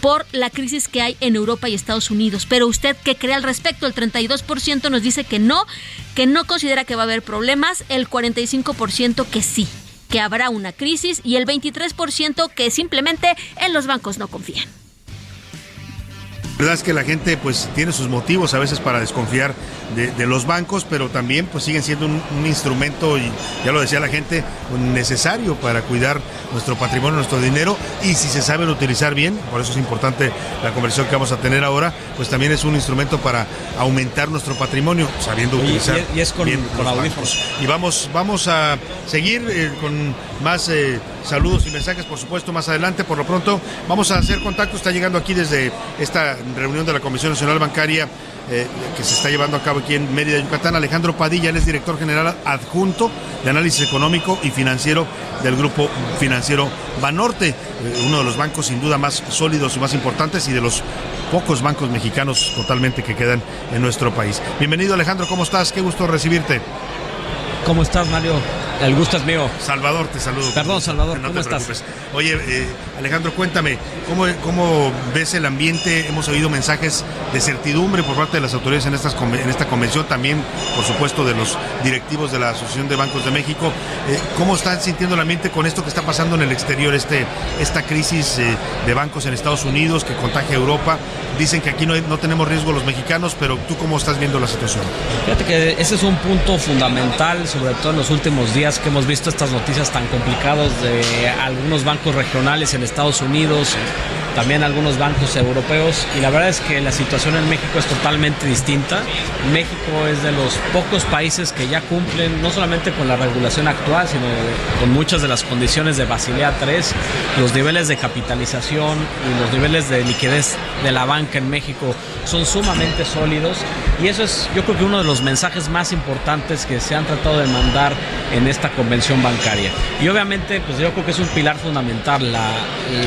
por la crisis que hay en Europa y Estados Unidos. Pero usted, ¿qué cree al respecto? El treinta y dos por ciento nos dice que no, que no considera que va a haber problemas, el cuarenta y cinco por ciento que sí, que habrá una crisis y el veintitrés por ciento que simplemente en los bancos no confían. La verdad es que la gente pues tiene sus motivos a veces para desconfiar de, de los bancos, pero también pues siguen siendo un, un instrumento, y ya lo decía la gente, necesario para cuidar nuestro patrimonio, nuestro dinero, y si se saben utilizar bien, por eso es importante la conversación que vamos a tener ahora, pues también es un instrumento para aumentar nuestro patrimonio, sabiendo utilizar. Y, y es con, bien con los bancos. Y vamos, vamos a seguir eh, con más eh, saludos y mensajes, por supuesto, más adelante. Por lo pronto, vamos a hacer contacto, está llegando aquí desde esta reunión de la Comisión Nacional Bancaria eh, que se está llevando a cabo aquí en Mérida, Yucatán. Alejandro Padilla, él es director general adjunto de análisis económico y financiero del Grupo Financiero Banorte, eh, uno de los bancos sin duda más sólidos y más importantes y de los pocos bancos mexicanos totalmente que quedan en nuestro país. Bienvenido Alejandro, ¿cómo estás? Qué gusto recibirte. ¿Cómo estás, Mario? El gusto es mío. Salvador, te saludo. Perdón, Salvador, ¿cómo estás? Oye, eh, Alejandro, cuéntame, ¿cómo, ¿cómo ves el ambiente? Hemos oído mensajes de certidumbre por parte de las autoridades en, estas, en esta convención, también, por supuesto, de los directivos de la Asociación de Bancos de México. Eh, ¿Cómo están sintiendo el ambiente con esto que está pasando en el exterior, este, esta crisis eh, de bancos en Estados Unidos que contagia a Europa? Dicen que aquí no, no tenemos riesgo los mexicanos, pero ¿tú cómo estás viendo la situación? Fíjate que ese es un punto fundamental, sobre todo en los últimos días, que hemos visto estas noticias tan complicadas de algunos bancos regionales en Estados Unidos, también algunos bancos europeos, y la verdad es que la situación en México es totalmente distinta. México es de los pocos países que ya cumplen no solamente con la regulación actual, sino con muchas de las condiciones de Basilea tres, los niveles de capitalización y los niveles de liquidez de la banca en México son sumamente sólidos, y eso es, yo creo que uno de los mensajes más importantes que se han tratado de mandar en esta convención bancaria. Y obviamente, pues yo creo que es un pilar fundamental la,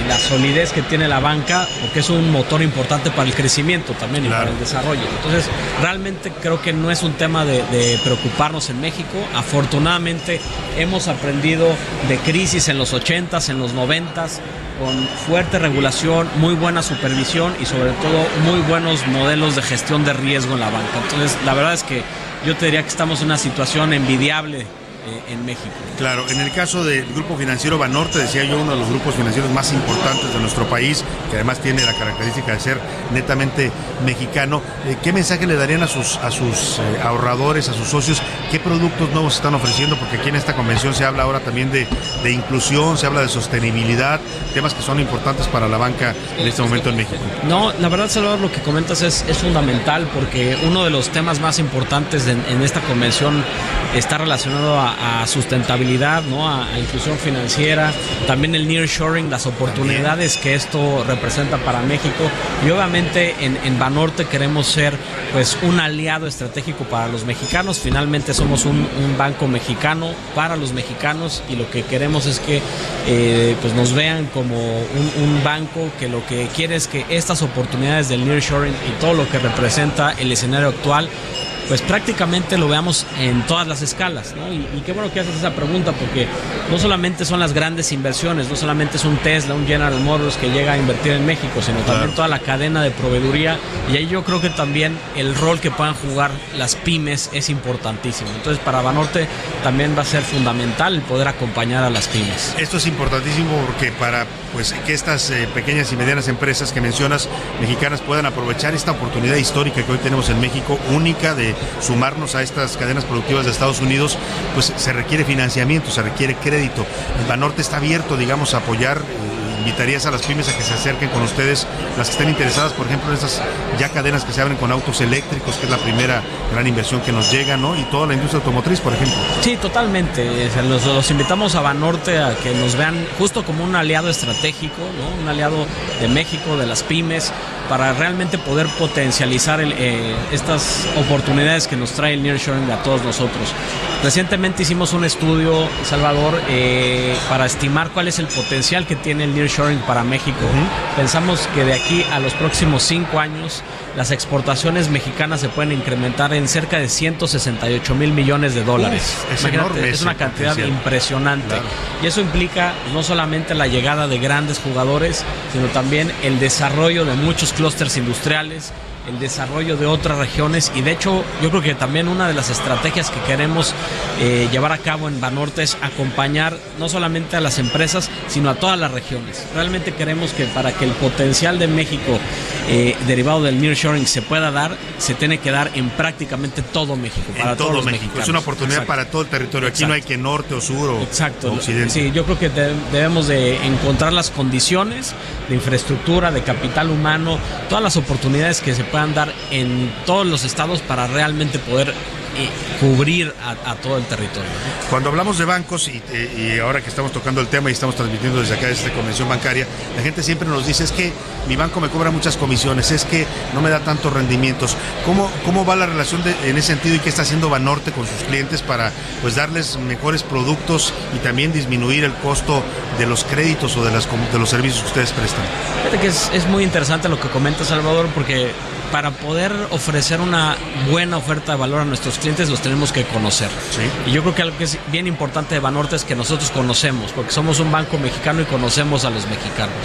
la solidez que tiene la banca, porque es un motor importante para el crecimiento también, claro, y para el desarrollo. Entonces, realmente creo que no es un tema de, de preocuparnos en México. Afortunadamente, hemos aprendido de crisis en los ochentas, en los noventas, con fuerte regulación, muy buena supervisión y sobre todo muy buenos modelos de gestión de riesgo en la banca. Entonces, la verdad es que yo te diría que estamos en una situación envidiable en México. Claro, en el caso del Grupo Financiero Banorte, decía yo, uno de los grupos financieros más importantes de nuestro país, que además tiene la característica de ser netamente mexicano, ¿qué mensaje le darían a sus, a sus ahorradores, a sus socios? ¿Qué productos nuevos están ofreciendo? Porque aquí en esta convención se habla ahora también de, de inclusión, se habla de sostenibilidad, temas que son importantes para la banca en este momento en México. No, la verdad, Salvador, lo que comentas es, es fundamental, porque uno de los temas más importantes en, en esta convención está relacionado a a sustentabilidad, ¿no? a, a inclusión financiera, también el nearshoring, las oportunidades también que esto representa para México, y obviamente en, en Banorte queremos ser pues un aliado estratégico para los mexicanos. Finalmente somos un, un banco mexicano para los mexicanos, y lo que queremos es que eh, pues nos vean como un, un banco que lo que quiere es que estas oportunidades del nearshoring y todo lo que representa el escenario actual pues prácticamente lo veamos en todas las escalas, ¿no? Y, y qué bueno que haces esa pregunta, porque no solamente son las grandes inversiones, no solamente es un Tesla, un General Motors que llega a invertir en México, sino también toda la cadena de proveeduría, y ahí yo creo que también el rol que puedan jugar las pymes es importantísimo. Entonces para Banorte también va a ser fundamental el poder acompañar a las pymes. Esto es importantísimo porque para pues que estas eh, pequeñas y medianas empresas que mencionas, mexicanas, puedan aprovechar esta oportunidad histórica que hoy tenemos en México, única de sumarnos a estas cadenas productivas de Estados Unidos, pues se requiere financiamiento, se requiere crédito. El Banorte está abierto, digamos, a apoyar. ¿Invitarías a las pymes a que se acerquen con ustedes, las que estén interesadas, por ejemplo, en esas ya cadenas que se abren con autos eléctricos, que es la primera gran inversión que nos llega, ¿no? Y toda la industria automotriz, por ejemplo. Sí, totalmente. Los, los invitamos a Banorte a que nos vean justo como un aliado estratégico, ¿no? Un aliado de México, de las pymes, para realmente poder potencializar el, eh, estas oportunidades que nos trae el nearshoring a todos nosotros. Recientemente hicimos un estudio, Salvador, eh, para estimar cuál es el potencial que tiene el nearshoring para México. Uh-huh. Pensamos que de aquí a los próximos cinco años las exportaciones mexicanas se pueden incrementar en cerca de ciento sesenta y ocho mil millones de dólares. Uf, es Imagínate, enorme, es una cantidad impresionante. Claro. Y eso implica no solamente la llegada de grandes jugadores, sino también el desarrollo de muchos clústeres industriales, el desarrollo de otras regiones, y de hecho yo creo que también una de las estrategias que queremos eh, llevar a cabo en Banorte es acompañar no solamente a las empresas, sino a todas las regiones. Realmente queremos que para que el potencial de México eh, derivado del nearshoring se pueda dar, se tiene que dar en prácticamente todo México, para en todos todo los México. Mexicanos. Es una oportunidad Exacto. para todo el territorio. Aquí Exacto. no hay que norte o sur o Exacto. occidente. Sí, yo creo que debemos de encontrar las condiciones de infraestructura, de capital humano, todas las oportunidades que se pueden andar en todos los estados para realmente poder cubrir a, a todo el territorio. Cuando hablamos de bancos y, y ahora que estamos tocando el tema y estamos transmitiendo desde acá, desde esta convención bancaria, la gente siempre nos dice, es que mi banco me cobra muchas comisiones, es que no me da tantos rendimientos. ¿Cómo, cómo va la relación de, en ese sentido, y qué está haciendo Banorte con sus clientes para pues darles mejores productos y también disminuir el costo de los créditos o de, las, de los servicios que ustedes prestan? Fíjate que es, es muy interesante lo que comenta Salvador, porque para poder ofrecer una buena oferta de valor a nuestros clientes, los tenemos que conocer. Sí. Y yo creo que algo que es bien importante de Banorte es que nosotros conocemos, porque somos un banco mexicano y conocemos a los mexicanos.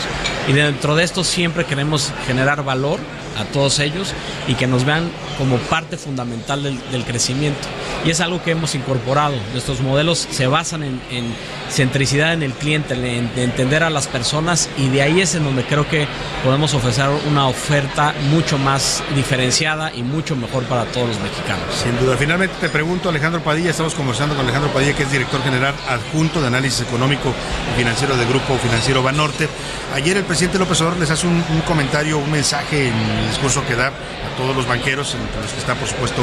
Y dentro de esto siempre queremos generar valor a todos ellos y que nos vean como parte fundamental del, del crecimiento. Y es algo que hemos incorporado. Nuestros modelos se basan en, en centricidad en el cliente, en, en entender a las personas, y de ahí es en donde creo que podemos ofrecer una oferta mucho más diferenciada y mucho mejor para todos los mexicanos. Sin duda. Finalmente te pregunto, Alejandro Padilla, estamos conversando con Alejandro Padilla, que es director general adjunto de análisis económico y financiero del Grupo Financiero Banorte. Ayer el presidente López Obrador les hace un, un comentario, un mensaje en el discurso que da a todos los banqueros, entre los que está por supuesto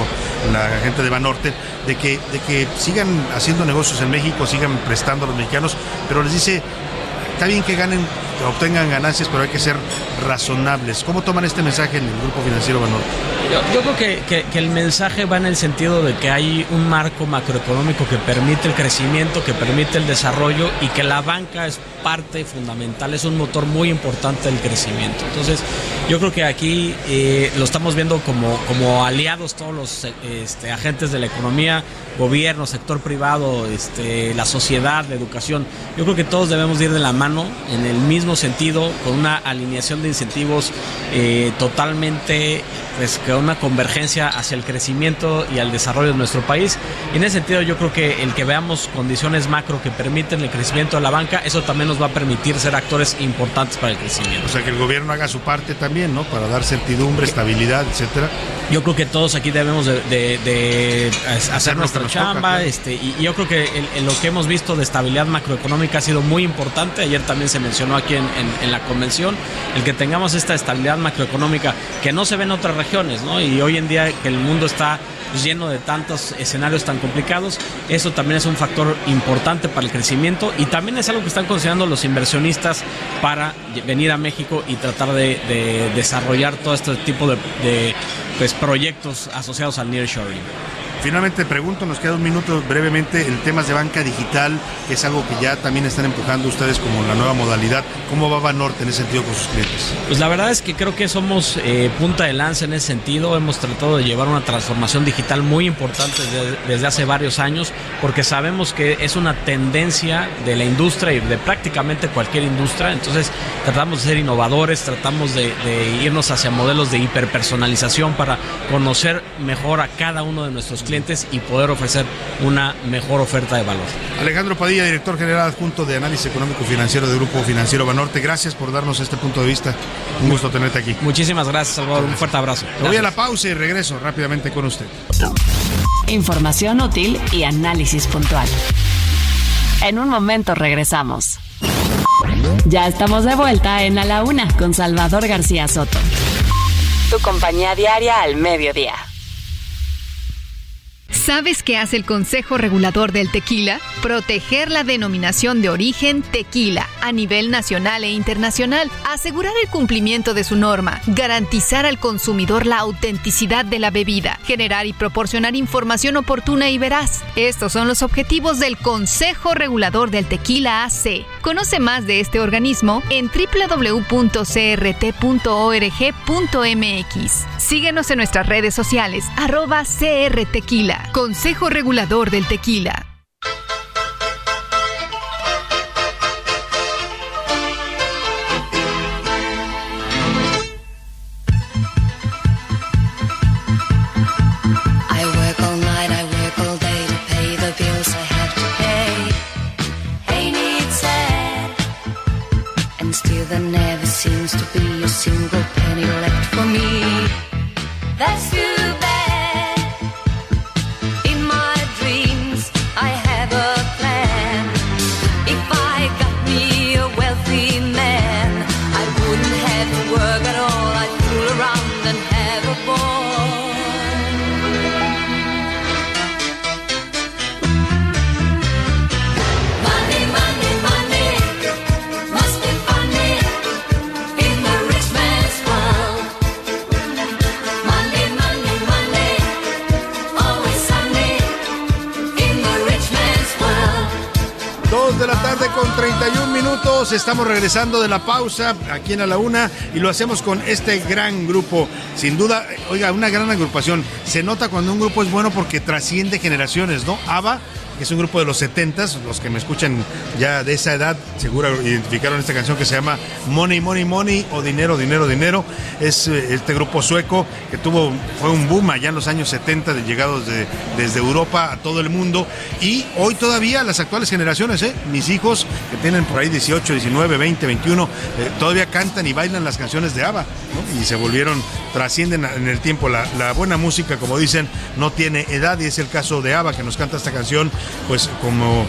la gente de Banorte, de que, de que sigan haciendo negocios en México, sigan prestando a los mexicanos, pero les dice, está bien que ganen, que obtengan ganancias, pero hay que ser razonables. ¿Cómo toman este mensaje en el Grupo Financiero Banorte? Yo, yo creo que, que, que el mensaje va en el sentido de que hay un marco macroeconómico que permite el crecimiento, que permite el desarrollo, y que la banca es parte fundamental, es un motor muy importante del crecimiento. Entonces, yo creo que aquí eh, lo estamos viendo como, como aliados todos los este, agentes de la economía, gobierno, sector privado, este, la sociedad, la educación. Yo creo que todos debemos ir de la mano en el mismo sentido, con una alineación de incentivos eh, totalmente, pues, con una convergencia hacia el crecimiento y al desarrollo de nuestro país. Y en ese sentido yo creo que el que veamos condiciones macro que permiten el crecimiento de la banca, eso también nos va a permitir ser actores importantes para el crecimiento. O sea, que el gobierno haga su parte también, ¿no? Para dar certidumbre, estabilidad, etcétera. Yo creo que todos aquí debemos de, de, de hacer nuestra chamba, toca, este, y, y yo creo que el, el lo que hemos visto de estabilidad macroeconómica ha sido muy importante. Ayer también se mencionó aquí en, en, en la convención, el que tengamos esta estabilidad macroeconómica que no se ve en otras regiones, ¿no? Y hoy en día que el mundo está lleno de tantos escenarios tan complicados, eso también es un factor importante para el crecimiento, y también es algo que están considerando los inversionistas para venir a México y tratar de, de desarrollar todo este tipo de, de pues, proyectos asociados al nearshoring. Finalmente pregunto, nos queda un minuto brevemente, en temas de banca digital, que es algo que ya también están empujando ustedes como la nueva modalidad, ¿cómo va Banorte en ese sentido con sus clientes? Pues la verdad es que creo que somos eh, punta de lanza en ese sentido. Hemos tratado de llevar una transformación digital muy importante desde, desde hace varios años, porque sabemos que es una tendencia de la industria y de prácticamente cualquier industria. Entonces tratamos de ser innovadores, tratamos de, de irnos hacia modelos de hiperpersonalización para conocer mejor a cada uno de nuestros clientes clientes y poder ofrecer una mejor oferta de valor. Alejandro Padilla, director general adjunto de análisis económico financiero del Grupo Financiero Banorte, gracias por darnos este punto de vista. Un gusto tenerte aquí. Muchísimas gracias, Salvador. Un fuerte abrazo. Gracias. Voy a la pausa y regreso rápidamente con usted. Información útil y análisis puntual. En un momento regresamos. Ya estamos de vuelta en A la Una con Salvador García Soto. Tu compañía diaria al mediodía. ¿Sabes qué hace el Consejo Regulador del Tequila? Proteger la denominación de origen tequila a nivel nacional e internacional, asegurar el cumplimiento de su norma, garantizar al consumidor la autenticidad de la bebida, generar y proporcionar información oportuna y veraz. Estos son los objetivos del Consejo Regulador del Tequila A C. Conoce más de este organismo en doble u doble u doble u punto c r t punto o r g punto m x. Síguenos en nuestras redes sociales, arroba crtequila. Consejo Regulador del Tequila. I tarde con treinta y un minutos. Estamos regresando de la pausa aquí en A la Una y lo hacemos con este gran grupo. Sin duda, oiga, una gran agrupación. Se nota cuando un grupo es bueno porque trasciende generaciones, ¿no? ABBA, que es un grupo de los setentas, los que me escuchan ya de esa edad, seguro identificaron esta canción que se llama Money, Money, Money o Dinero, Dinero, Dinero. Es este grupo sueco que tuvo, fue un boom allá en los años setenta, de llegados de, desde Europa a todo el mundo. Y hoy todavía las actuales generaciones, ¿eh? Mis hijos que tienen por ahí dieciocho, diecinueve, veinte, veintiuno, eh, todavía cantan y bailan las canciones de ABBA, ¿no? Y se volvieron, trascienden en el tiempo. La, la buena música, como dicen, no tiene edad, y es el caso de ABBA, que nos canta esta canción, pues como,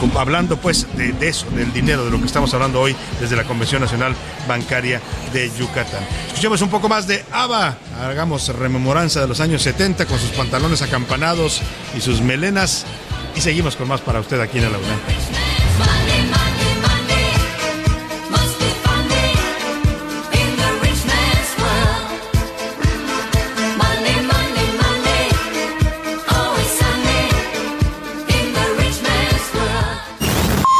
como hablando pues de, de eso, del dinero, de lo que estamos hablando hoy desde la Convención Nacional Bancaria de Yucatán. Escuchemos un poco más de ABBA, hagamos rememoranza de los años setenta con sus pantalones acampanados y sus melenas, y seguimos con más para usted aquí en La Una.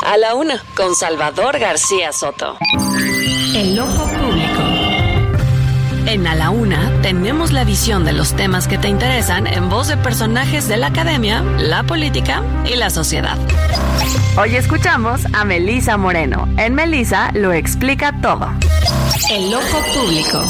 A la Una, con Salvador García Soto. El ojo público. En A la Una tenemos la visión de los temas que te interesan en voz de personajes de la academia, la política y la sociedad. Hoy escuchamos a Melisa Moreno. En Melisa lo explica todo. El ojo público.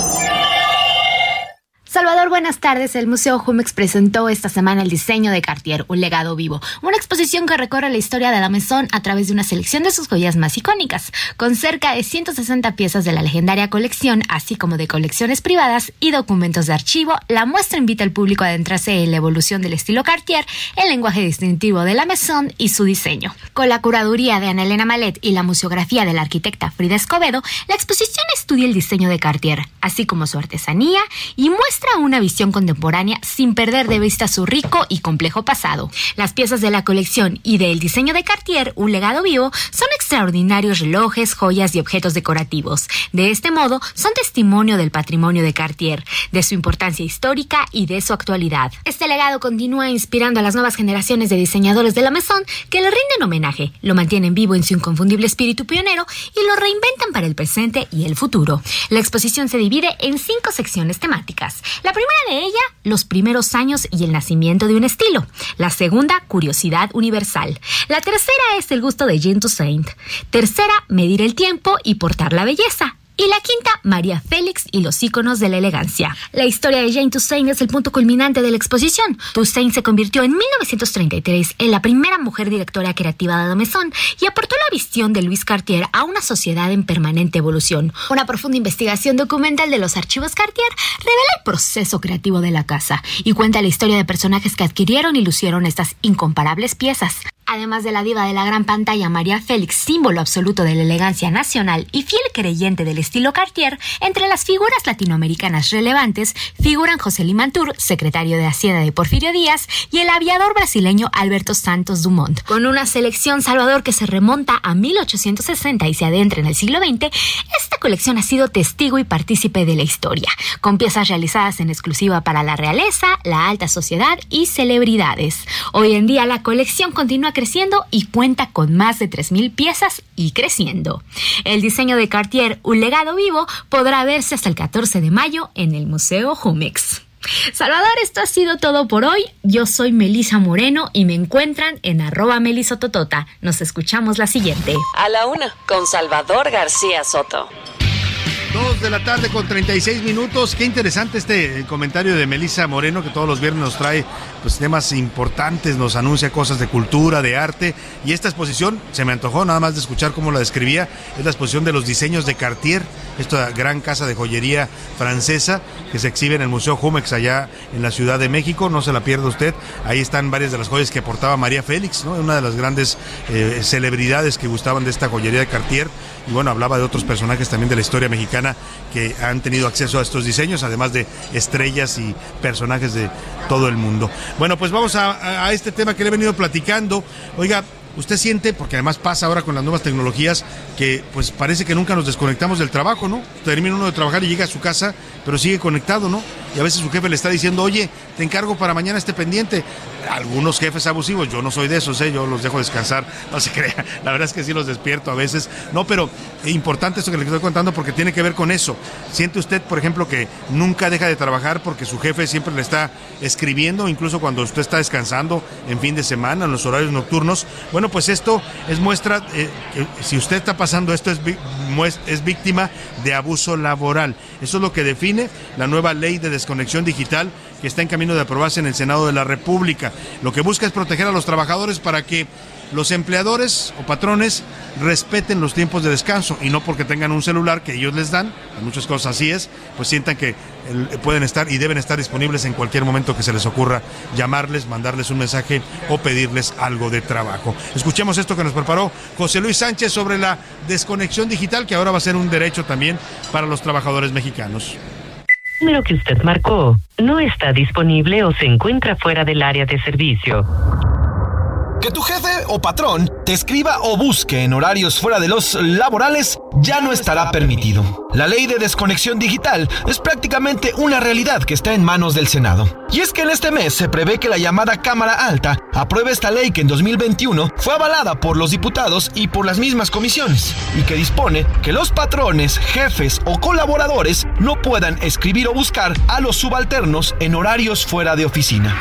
Salvador, buenas tardes. El Museo Jumex presentó esta semana el diseño de Cartier, un legado vivo. Una exposición que recorre la historia de la Maison a través de una selección de sus joyas más icónicas, con cerca de ciento sesenta piezas de la legendaria colección, así como de colecciones privadas y documentos de archivo. La muestra invita al público a adentrarse en la evolución del estilo Cartier, el lenguaje distintivo de la Maison y su diseño. Con la curaduría de Ana Elena Malet y la museografía de la arquitecta Frida Escobedo, la exposición estudia el diseño de Cartier, así como su artesanía, y muestra una visión contemporánea sin perder de vista su rico y complejo pasado. Las piezas de la colección y del diseño de Cartier, un legado vivo, son extraordinarios relojes, joyas y objetos decorativos. De este modo, son testimonio del patrimonio de Cartier, de su importancia histórica y de su actualidad. Este legado continúa inspirando a las nuevas generaciones de diseñadores de la Maison, que le rinden homenaje, lo mantienen vivo en su inconfundible espíritu pionero y lo reinventan para el presente y el futuro. La exposición se divide en cinco secciones temáticas. La primera de ella, los primeros años y el nacimiento de un estilo. La segunda, curiosidad universal. La tercera es el gusto de Jean Toussaint. Tercera, medir el tiempo y portar la belleza. Y la quinta, María Félix y los íconos de la elegancia. La historia de Jane Toussaint es el punto culminante de la exposición. Toussaint se convirtió en mil novecientos treinta y tres en la primera mujer directora creativa de la Maison y aportó la visión de Louis Cartier a una sociedad en permanente evolución. Una profunda investigación documental de los archivos Cartier revela el proceso creativo de la casa y cuenta la historia de personajes que adquirieron y lucieron estas incomparables piezas. Además de la diva de la gran pantalla María Félix, símbolo absoluto de la elegancia nacional y fiel creyente del estilo Cartier, entre las figuras latinoamericanas relevantes figuran José Limantur, secretario de Hacienda de Porfirio Díaz, y el aviador brasileño Alberto Santos Dumont. Con una selección, Salvador, que se remonta a mil ochocientos sesenta y se adentra en el siglo veinte, esta colección ha sido testigo y partícipe de la historia, con piezas realizadas en exclusiva para la realeza, la alta sociedad y celebridades. Hoy en día la colección continúa creciendo y cuenta con más de tres mil piezas y creciendo. El diseño de Cartier, un legado vivo, podrá verse hasta el catorce de mayo en el Museo Jumex. Salvador, esto ha sido todo por hoy. Yo soy Melisa Moreno y me encuentran en arroba melisototota. Nos escuchamos la siguiente. A la Una, con Salvador García Soto. Dos de la tarde con treinta y seis minutos. Qué interesante este comentario de Melisa Moreno, que todos los viernes nos trae pues temas importantes, nos anuncia cosas de cultura, de arte, y esta exposición se me antojó nada más de escuchar cómo la describía. Es la exposición de los diseños de Cartier, esta gran casa de joyería francesa que se exhibe en el Museo Jumex allá en la Ciudad de México. No se la pierda usted, ahí están varias de las joyas que portaba María Félix, ¿no? Una de las grandes eh, celebridades que gustaban de esta joyería de Cartier, y bueno, hablaba de otros personajes también de la historia mexicana que han tenido acceso a estos diseños, además de estrellas y personajes de todo el mundo. Bueno, pues vamos a, a este tema que le he venido platicando. Oiga, usted siente, porque además pasa ahora con las nuevas tecnologías, que pues parece que nunca nos desconectamos del trabajo, ¿no? Termina uno de trabajar y llega a su casa, pero sigue conectado, ¿no? y a veces su jefe le está diciendo, oye, te encargo para mañana este pendiente. Algunos jefes abusivos, yo no soy de esos, ¿eh? Yo los dejo descansar, no se crea, la verdad es que sí los despierto a veces, no, pero es importante esto que le estoy contando porque tiene que ver con eso. ¿Siente usted, por ejemplo, que nunca deja de trabajar porque su jefe siempre le está escribiendo, incluso cuando usted está descansando en fin de semana, en los horarios nocturnos? Bueno, pues esto es muestra, eh, si usted está pasando esto, es, es víctima de abuso laboral. Eso es lo que define la nueva ley de desconexión digital que está en camino de aprobarse en el Senado de la República. Lo que busca es proteger a los trabajadores para que los empleadores o patrones respeten los tiempos de descanso y no porque tengan un celular que ellos les dan, en muchas cosas así es, pues sientan que pueden estar y deben estar disponibles en cualquier momento que se les ocurra llamarles, mandarles un mensaje o pedirles algo de trabajo. Escuchemos esto que nos preparó José Luis Sánchez sobre la desconexión digital, que ahora va a ser un derecho también para los trabajadores mexicanos. El número que usted marcó no está disponible o se encuentra fuera del área de servicio. Que tu jefe o patrón te escriba o busque en horarios fuera de los laborales ya no estará permitido. La ley de desconexión digital es prácticamente una realidad que está en manos del Senado. Y es que en este mes se prevé que la llamada Cámara Alta apruebe esta ley que en dos mil veintiuno fue avalada por los diputados y por las mismas comisiones, y que dispone que los patrones, jefes o colaboradores no puedan escribir o buscar a los subalternos en horarios fuera de oficina.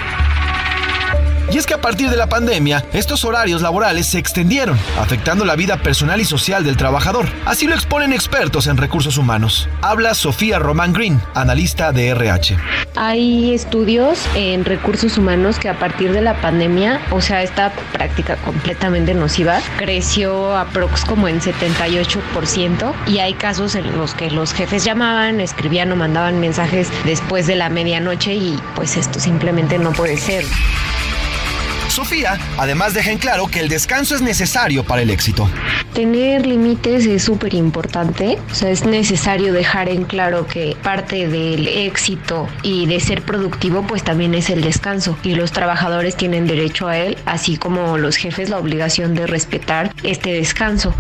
Y es que a partir de la pandemia, estos horarios laborales se extendieron, afectando la vida personal y social del trabajador. Así lo exponen expertos en recursos humanos. Habla Sofía Román Green, analista de R H. Hay estudios en recursos humanos que a partir de la pandemia, o sea, esta práctica completamente nociva, creció aprox como en setenta y ocho por ciento, y hay casos en los que los jefes llamaban, escribían o mandaban mensajes después de la medianoche y pues esto simplemente no puede ser. Sofía, además, deja en claro que el descanso es necesario para el éxito. Tener límites es súper importante. O sea, es necesario dejar en claro que parte del éxito y de ser productivo, pues también es el descanso. Y los trabajadores tienen derecho a él, así como los jefes la obligación de respetar este descanso.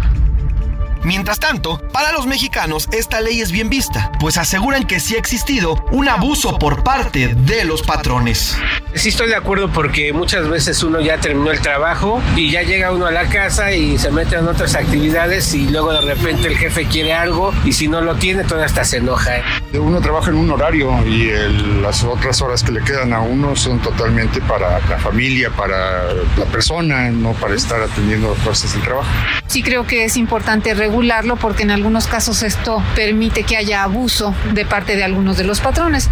Mientras tanto, para los mexicanos esta ley es bien vista, pues aseguran que sí ha existido un abuso por parte de los patrones. Sí estoy de acuerdo porque muchas veces uno ya terminó el trabajo y ya llega uno a la casa y se mete en otras actividades y luego de repente el jefe quiere algo y si no lo tiene todavía hasta se enoja. ¿eh? Uno trabaja en un horario y el, las otras horas que le quedan a uno son totalmente para la familia, para la persona, no para estar atendiendo cosas del trabajo. Sí creo que es importante regular regularlo porque en algunos casos esto permite que haya abuso de parte de algunos de los patrones.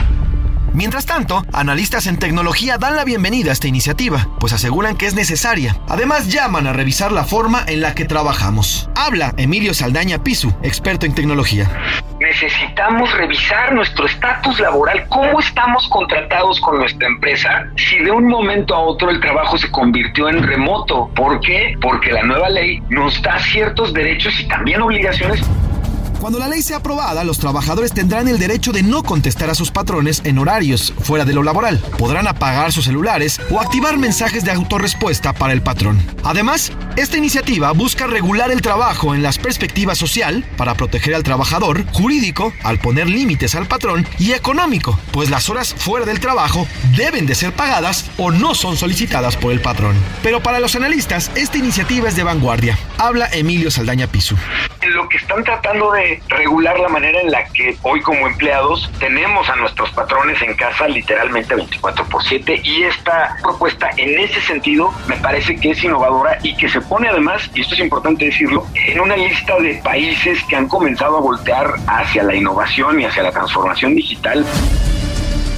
Mientras tanto, analistas en tecnología dan la bienvenida a esta iniciativa, pues aseguran que es necesaria. Además, llaman a revisar la forma en la que trabajamos. Habla Emilio Saldaña Pisu, experto en tecnología. Necesitamos revisar nuestro estatus laboral, cómo estamos contratados con nuestra empresa, si de un momento a otro el trabajo se convirtió en remoto. ¿Por qué? Porque la nueva ley nos da ciertos derechos y también obligaciones. Cuando la ley sea aprobada, los trabajadores tendrán el derecho de no contestar a sus patrones en horarios fuera de lo laboral. Podrán apagar sus celulares o activar mensajes de autorrespuesta para el patrón. Además, esta iniciativa busca regular el trabajo en las perspectivas social para proteger al trabajador, jurídico, al poner límites al patrón, y económico, pues las horas fuera del trabajo deben de ser pagadas o no son solicitadas por el patrón. Pero para los analistas, esta iniciativa es de vanguardia. Habla Emilio Saldaña Pisu. Lo que están tratando de regular la manera en la que hoy como empleados tenemos a nuestros patrones en casa literalmente veinticuatro por siete, y esta propuesta en ese sentido me parece que es innovadora y que se pone además, y esto es importante decirlo, en una lista de países que han comenzado a voltear hacia la innovación y hacia la transformación digital.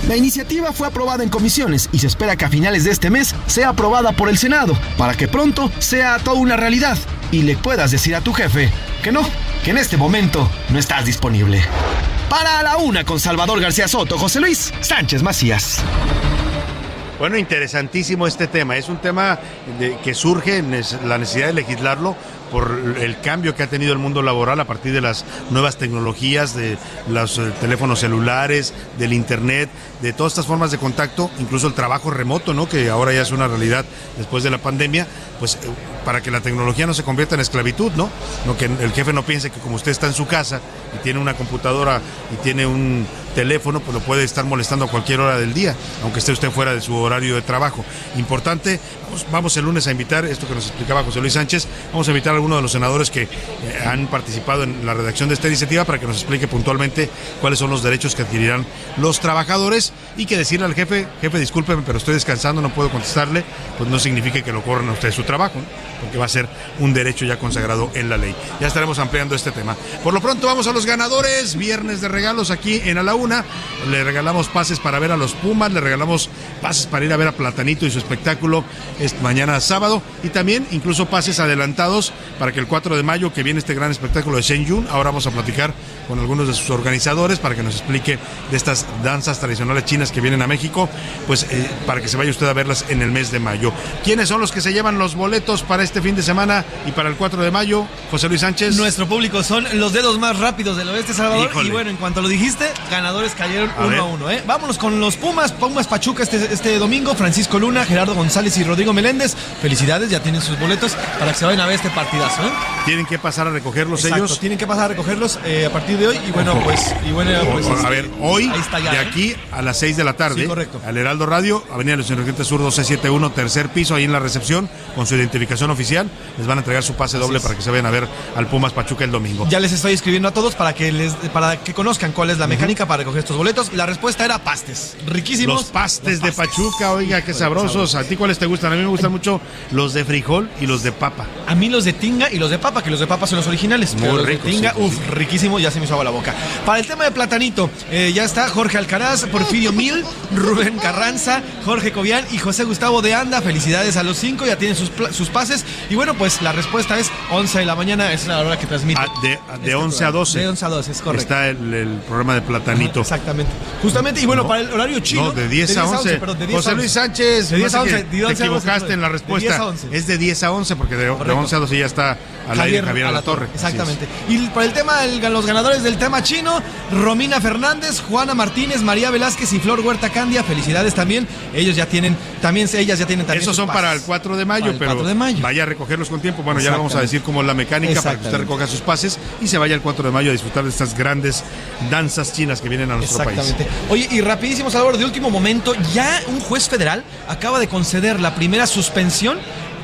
La iniciativa fue aprobada en comisiones y se espera que a finales de este mes sea aprobada por el Senado para que pronto sea toda una realidad y le puedas decir a tu jefe que no, que en este momento no estás disponible. Para la una con Salvador García Soto, José Luis Sánchez Macías. Bueno, interesantísimo este tema. Es un tema de, que surge en la necesidad de legislarlo por el cambio que ha tenido el mundo laboral a partir de las nuevas tecnologías, de los eh, teléfonos celulares, del internet, de todas estas formas de contacto, incluso el trabajo remoto, ¿no?, que ahora ya es una realidad después de la pandemia, pues eh, para que la tecnología no se convierta en esclavitud, ¿no? No que el jefe no piense que como usted está en su casa y tiene una computadora y tiene un teléfono, pues lo puede estar molestando a cualquier hora del día, aunque esté usted fuera de su horario de trabajo. Importante, pues vamos el lunes a invitar, esto que nos explicaba José Luis Sánchez, vamos a invitar a algunos de los senadores que eh, han participado en la redacción de esta iniciativa para que nos explique puntualmente cuáles son los derechos que adquirirán los trabajadores, y que decirle al jefe, jefe, discúlpeme, pero estoy descansando, no puedo contestarle, pues no significa que lo corran a usted de su trabajo, ¿no?, porque va a ser un derecho ya consagrado en la ley. Ya estaremos ampliando este tema. Por lo pronto vamos a los ganadores, viernes de regalos aquí en A la Una. Le regalamos pases para ver a los Pumas, le regalamos pases para ir a ver a Platanito y su espectáculo mañana sábado, y también incluso pases adelantados para que el cuatro de mayo, que viene este gran espectáculo de Shen Yun, ahora vamos a platicar con algunos de sus organizadores para que nos explique de estas danzas tradicionales chinas que vienen a México, pues eh, para que se vaya usted a verlas en el mes de mayo. ¿Quiénes son los que se llevan los boletos para este fin de semana y para el cuatro de mayo, José Luis Sánchez? Nuestro público son los dedos más rápidos del oeste, Salvador. Híjole. Y bueno, en cuanto lo dijiste, ganadores cayeron a uno ver. a uno. ¿eh? Vámonos con los Pumas, Pumas Pachuca este, este domingo, Francisco Luna, Gerardo González y Rodrigo Meléndez. Felicidades, ya tienen sus boletos para que se vayan a ver este partidazo. ¿eh? Tienen que pasar a recogerlos. Exacto, ellos. tienen que pasar a recogerlos eh, a partir de hoy, y bueno, Ojo. pues... Y bueno, pues Ojo. a ver, hoy, ahí está ya, de ¿eh? aquí a las seis de la tarde, sí, correcto, al Heraldo Radio, Avenida Los Insurgentes Sur dos seis siete uno, tercer piso, ahí en la recepción, con su identificación oficial, les van a entregar su pase doble para que se vayan a ver al Pumas Pachuca el domingo. Ya les estoy escribiendo a todos para que les para que conozcan cuál es la mecánica uh-huh. para recoger estos boletos. La respuesta era pastes, riquísimos. Los pastes, los pastes de Pachuca, oiga, qué sabrosos. ¿A ti cuáles te gustan? A mí me gustan mucho los de frijol y los de papa. A mí los de tinga y los de papa, que los de papa son los originales. Muy rico, los de tinga, sí, uff, sí. riquísimo, ya se me hizo agua la boca. Para el tema de Platanito, eh, ya está Jorge Alcaraz, Porfirio Mil, Rubén Carranza, Jorge Cobian y José Gustavo de Anda. Felicidades a los cinco, ya tienen sus, sus pases. Y bueno, pues la respuesta es once de la mañana, es la hora que transmite. Ah, de de este once a doce. De once a doce, es correcto. Está el, el programa de Platanito. Ajá, exactamente. Justamente, y bueno, no, para el horario chino. No, de diez a once. Perdón, de diez José a once. Luis Sánchez, de diez a once. Te equivocaste en la respuesta. Es de diez a once, porque de, de once a doce ya está al Javier, aire Javier a la Torre. Exactamente. Y para el tema, el, los ganadores del tema chino, Romina Fernández, Juana Martínez, María Velázquez y Flor Huerta Candia. Felicidades también. Ellos ya tienen, también ellas ya tienen también. Esos son pases para el cuatro de mayo, el pero cuatro de mayo. Vaya a recogerlos con tiempo. Bueno, ya le vamos a decir cómo es la mecánica para que usted recoja sus pases y se vaya el cuatro de mayo a disfrutar de estas grandes danzas chinas que vienen a nuestro país. Exactamente. Oye, y rapidísimo, Salvador, de último momento, ya un juez federal acaba de conceder la primera suspensión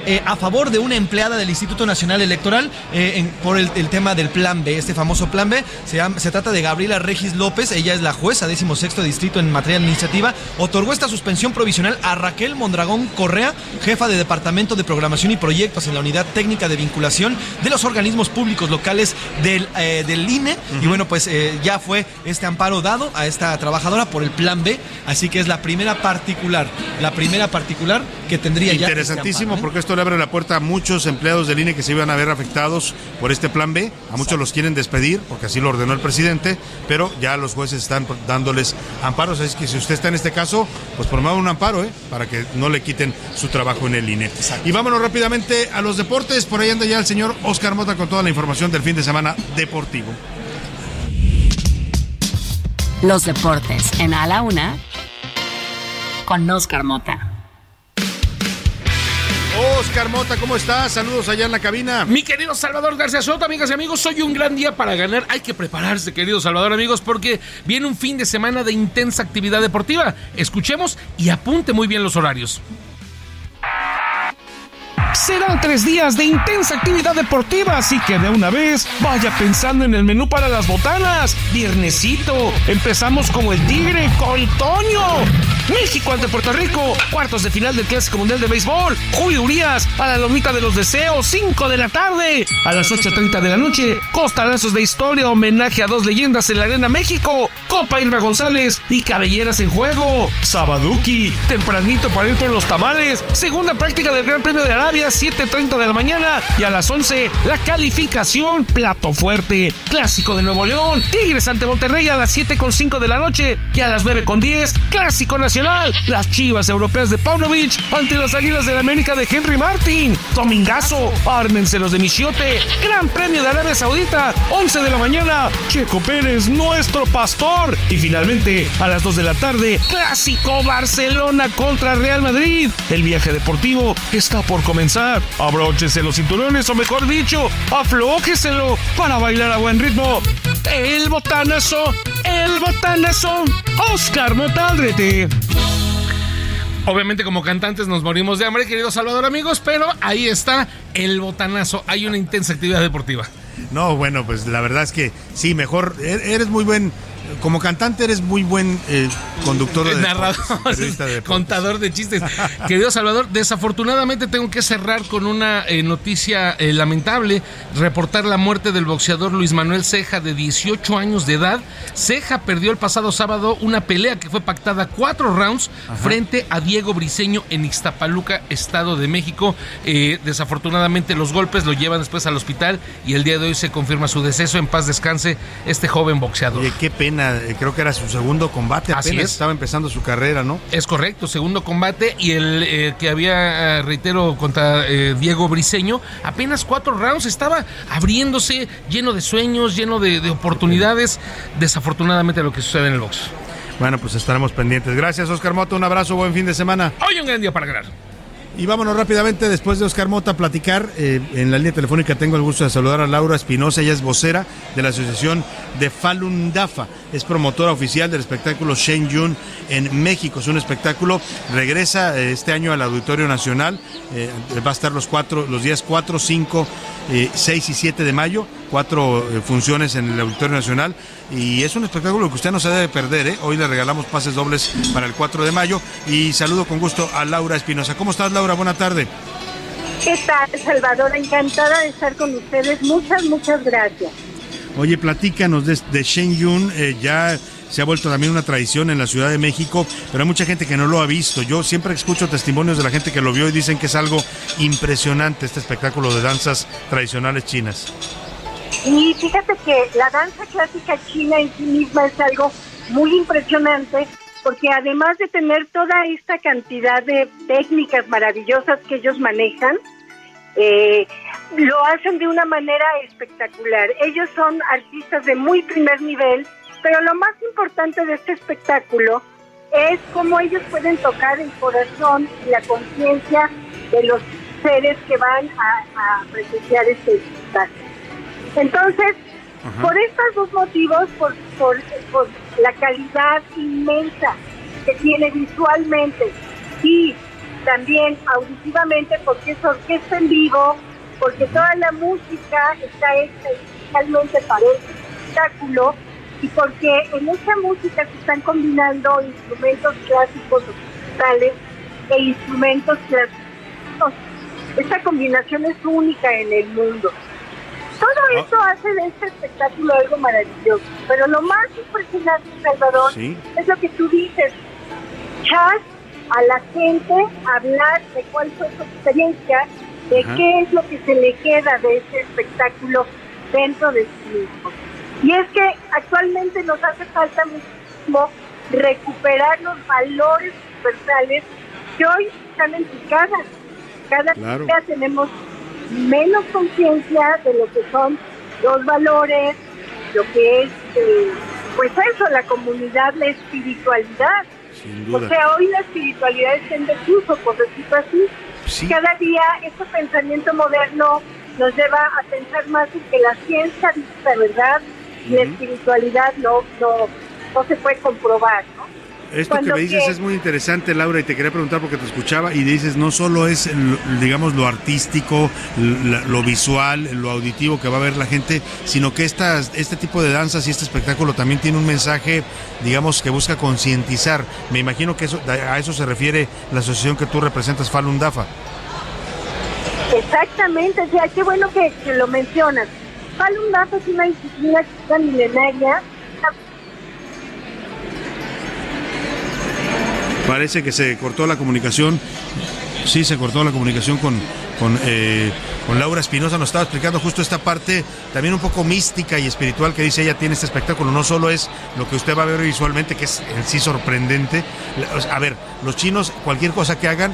Eh, a favor de una empleada del Instituto Nacional Electoral eh, en, por el, el tema del Plan B, este famoso Plan B. Se, se trata de Gabriela Regis López, ella es la jueza decimosexto distrito en materia administrativa. Otorgó esta suspensión provisional a Raquel Mondragón Correa, jefa de Departamento de Programación y Proyectos en la Unidad Técnica de Vinculación de los Organismos Públicos Locales del, eh, del I N E. Uh-huh. Y bueno, pues eh, ya fue este amparo dado a esta trabajadora por el Plan B, así que es la primera particular, la primera particular que tendría ya. Interesantísimo, este amparo, ¿eh? porque esto le abre la puerta a muchos empleados del I N E que se iban a ver afectados por este Plan B. A muchos Exacto. los quieren despedir, porque así lo ordenó el presidente, pero ya los jueces están dándoles amparos, así que si usted está en este caso, pues promueva un amparo, ¿eh? para que no le quiten su trabajo en el I N E. Exacto. Y vámonos rápidamente a los deportes, por ahí anda ya el señor Oscar Mota con toda la información del fin de semana deportivo. Los deportes en A la Una con Oscar Mota. Oscar Mota, ¿cómo estás? Saludos allá en la cabina. Mi querido Salvador García Soto, amigas y amigos, hoy un gran día para ganar. Hay que prepararse, querido Salvador, amigos, porque viene un fin de semana de intensa actividad deportiva. Escuchemos y apunte muy bien los horarios. Serán tres días de intensa actividad deportiva, así que de una vez vaya pensando en el menú para las botanas. Viernesito, empezamos como el tigre, con Toño. México ante Puerto Rico, cuartos de final del Clásico Mundial de Béisbol. Julio Urías a la Lomita de los Deseos, cinco de la tarde. A las ocho treinta de la noche, Costalazos de Historia, homenaje a dos leyendas en la Arena México. Copa Irma González y Cabelleras en Juego. Sabaduki, tempranito para ir por los tamales. Segunda práctica del Gran Premio de Arabia, siete treinta de la mañana, y a las once la calificación, plato fuerte, Clásico de Nuevo León, Tigres ante Monterrey a las siete cero cinco de la noche, y a las nueve diez, Clásico Nacional Internacional. Las Chivas Europeas de Paunovic ante las Águilas del América de Henry Martin. Domingazo, ármense los de Michiote. Gran Premio de Arabia Saudita, once de la mañana. Checo Pérez, nuestro pastor. Y finalmente, a las dos de la tarde, Clásico Barcelona contra Real Madrid. El viaje deportivo está por comenzar. Abróchese los cinturones, o mejor dicho, aflójeselo para bailar a buen ritmo. El botanazo, el botanazo, Oscar Mota. Obviamente, como cantantes nos morimos de hambre, querido Salvador, amigos, pero ahí está el botanazo. Hay una intensa actividad deportiva. No, bueno, pues la verdad es que sí, mejor, eres muy buen... Como cantante eres muy buen eh, conductor, de narrador, de contador de chistes. Querido Salvador, desafortunadamente tengo que cerrar con una eh, noticia eh, lamentable. Reportar la muerte del boxeador Luis Manuel Ceja, de dieciocho años de edad. Ceja perdió el pasado sábado una pelea que fue pactada cuatro rounds Ajá. frente a Diego Briseño en Ixtapaluca, Estado de México. Eh, desafortunadamente los golpes lo llevan después al hospital y el día de hoy se confirma su deceso. En paz descanse este joven boxeador. Oye, qué pena. Creo que era su segundo combate, apenas Así es. Estaba empezando su carrera, ¿no? Es correcto, segundo combate, y el eh, que había, reitero, contra eh, Diego Briseño, apenas cuatro rounds, estaba abriéndose, lleno de sueños, lleno de, de oportunidades, desafortunadamente lo que sucede en el box. Bueno, pues estaremos pendientes. Gracias, Oscar Mota, un abrazo, buen fin de semana. Hoy un gran día para ganar. Y vámonos rápidamente, después de Oscar Mota, a platicar. Eh, en la línea telefónica tengo el gusto de saludar a Laura Espinosa. Ella es vocera de la asociación de Falun Dafa. Es promotora oficial del espectáculo Shen Yun en México. Es un espectáculo, regresa eh, este año al Auditorio Nacional. Eh, va a estar los, cuatro, los días cuatro, cinco, seis y siete de mayo. Cuatro eh, funciones en el Auditorio Nacional. Y es un espectáculo que usted no se debe perder, ¿eh? Hoy le regalamos pases dobles para el cuatro de mayo. Y saludo con gusto a Laura Espinosa. ¿Cómo estás, Laura? Buena tarde. ¿Qué tal, Salvador? Encantada de estar con ustedes. Muchas, muchas gracias. Oye, platícanos de, de Shen Yun. Eh, ya se ha vuelto también una tradición en la Ciudad de México, pero hay mucha gente que no lo ha visto. Yo siempre escucho testimonios de la gente que lo vio y dicen que es algo impresionante este espectáculo de danzas tradicionales chinas. Y fíjate que la danza clásica china en sí misma es algo muy impresionante, porque además de tener toda esta cantidad de técnicas maravillosas que ellos manejan, eh, lo hacen de una manera espectacular. Ellos son artistas de muy primer nivel, pero lo más importante de este espectáculo es cómo ellos pueden tocar el corazón y la conciencia de los seres que van a, a presenciar este espectáculo. Entonces, Ajá. por estos dos motivos, por, por, por la calidad inmensa que tiene visualmente y también auditivamente, porque es orquesta en vivo, porque toda la música está hecha especialmente para este espectáculo, y porque en esta música se están combinando instrumentos clásicos occidentales e instrumentos clásicos. Esta combinación es única en el mundo. Todo esto hace de este espectáculo algo maravilloso. Pero lo más impresionante, Salvador, ¿Sí? es lo que tú dices. Echas a la gente a hablar de cuál fue su experiencia, de Ajá. qué es lo que se le queda de este espectáculo dentro de sí mismo. Y es que actualmente nos hace falta muchísimo recuperar los valores universales que hoy están en picadas. Cada claro. día tenemos menos conciencia de lo que son los valores, lo que es, eh, pues eso, la comunidad, la espiritualidad. O sea, hoy la espiritualidad está en desuso, por decirlo así. Sí. Cada día este pensamiento moderno nos lleva a pensar más en que la ciencia dice la verdad y uh-huh. la espiritualidad no, no, no se puede comprobar, ¿no? Esto Cuando que me dices que... es muy interesante, Laura, y te quería preguntar porque te escuchaba y dices, no solo es, digamos, lo artístico, lo visual, lo auditivo que va a ver la gente, sino que estas, este tipo de danzas y este espectáculo también tiene un mensaje, digamos, que busca concientizar. Me imagino que eso, a eso se refiere la asociación que tú representas, Falun Dafa. Exactamente, o sea, qué bueno que, que lo mencionas. Falun Dafa es una disciplina china milenaria. Parece que se cortó la comunicación. Sí, se cortó la comunicación con, con, eh, con Laura Espinosa, nos estaba explicando justo esta parte también un poco mística y espiritual que dice ella tiene este espectáculo. No solo es lo que usted va a ver visualmente, que es en sí sorprendente. A ver, los chinos, cualquier cosa que hagan,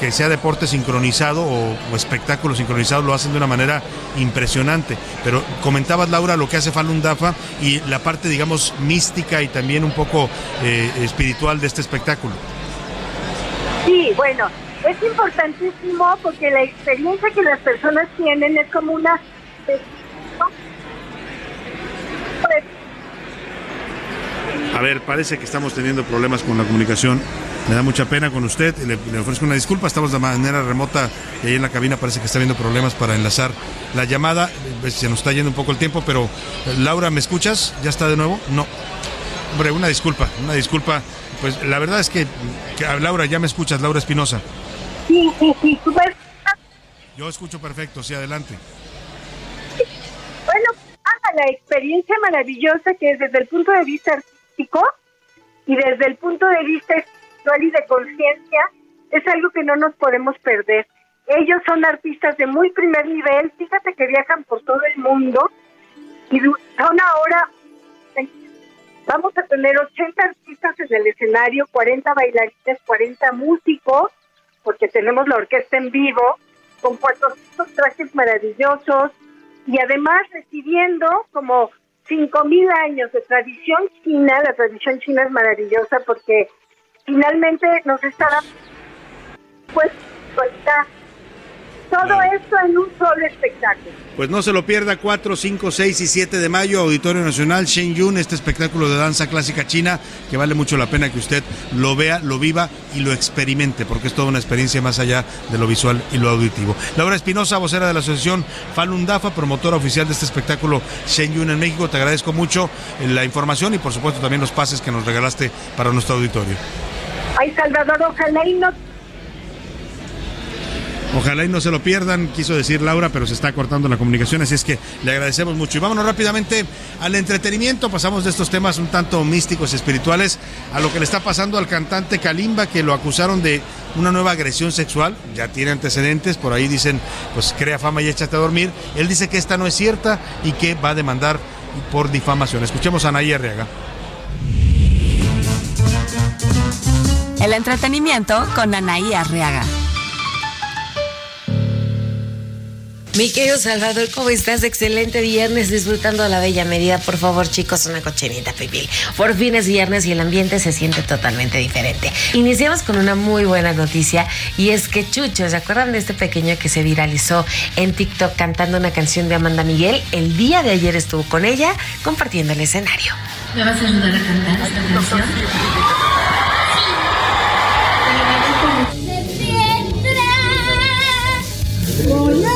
que sea deporte sincronizado o, o espectáculo sincronizado, lo hacen de una manera impresionante. Pero comentabas, Laura, lo que hace Falun Dafa y la parte, digamos, mística y también un poco eh, espiritual de este espectáculo. Sí, bueno, es importantísimo porque la experiencia que las personas tienen es como una... A ver, parece que estamos teniendo problemas con la comunicación. Me da mucha pena con usted, le, le ofrezco una disculpa, estamos de manera remota y ahí en la cabina parece que está habiendo problemas para enlazar la llamada, se nos está yendo un poco el tiempo, pero Laura, ¿me escuchas? ¿Ya está de nuevo? No. Hombre, una disculpa, una disculpa, pues la verdad es que, que Laura, ¿ya me escuchas, Laura Espinosa? Sí, sí, sí, tú me escuchas. Yo escucho perfecto, sí, adelante. Bueno, la experiencia maravillosa que es desde el punto de vista artístico y desde el punto de vista y de conciencia, es algo que no nos podemos perder. Ellos son artistas de muy primer nivel, fíjate que viajan por todo el mundo y son ahora, vamos a tener ochenta artistas en el escenario, cuarenta bailarines, cuarenta músicos, porque tenemos la orquesta en vivo, con cuatrocientos trajes maravillosos y además recibiendo como cinco mil años de tradición china. La tradición china es maravillosa porque finalmente nos está dando pues está todo esto en un solo espectáculo. Pues no se lo pierda, cuatro, cinco, seis y siete de mayo, Auditorio Nacional, Shen Yun, este espectáculo de danza clásica china que vale mucho la pena que usted lo vea, lo viva y lo experimente, porque es toda una experiencia más allá de lo visual y lo auditivo. Laura Espinosa, vocera de la Asociación Falun Dafa, promotora oficial de este espectáculo Shen Yun en México, te agradezco mucho la información y por supuesto también los pases que nos regalaste para nuestro auditorio. Ay, Salvador, ojalá y no... Ojalá y no se lo pierdan, quiso decir Laura, pero se está cortando la comunicación, así es que le agradecemos mucho. Y vámonos rápidamente al entretenimiento, pasamos de estos temas un tanto místicos y espirituales a lo que le está pasando al cantante Kalimba, que lo acusaron de una nueva agresión sexual, ya tiene antecedentes, por ahí dicen, pues crea fama y échate a dormir. Él dice que esta no es cierta y que va a demandar por difamación. Escuchemos a Anaí Arriaga. El entretenimiento con Anaí Arriaga. Mi querido Salvador, ¿cómo estás? Excelente viernes, disfrutando de la bella medida. Por favor, chicos, una cochinita pibil. Por fin es viernes y el ambiente se siente totalmente diferente. Iniciamos con una muy buena noticia y es que Chucho, ¿se acuerdan de este pequeño que se viralizó en TikTok cantando una canción de Amanda Miguel? El día de ayer estuvo con ella compartiendo el escenario. ¿Me vas a ayudar a cantar esta canción? ¡Hola!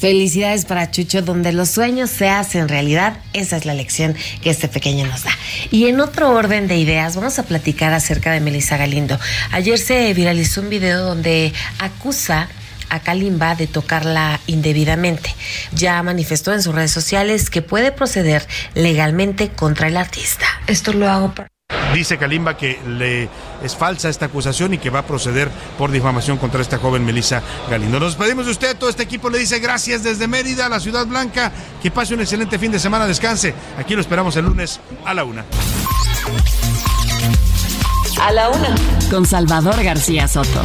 Felicidades para Chucho, donde los sueños se hacen realidad. Esa es la lección que este pequeño nos da. Y en otro orden de ideas, vamos a platicar acerca de Melissa Galindo. Ayer se viralizó un video donde acusa a Kalimba de tocarla indebidamente. Ya manifestó en sus redes sociales que puede proceder legalmente contra el artista. Esto lo hago para... Dice Kalimba que le es falsa esta acusación y que va a proceder por difamación contra esta joven Melissa Galindo. Nos despedimos de usted, todo este equipo le dice gracias desde Mérida, la Ciudad Blanca. Que pase un excelente fin de semana, descanse. Aquí lo esperamos el lunes a la una. A la una. Con Salvador García Soto.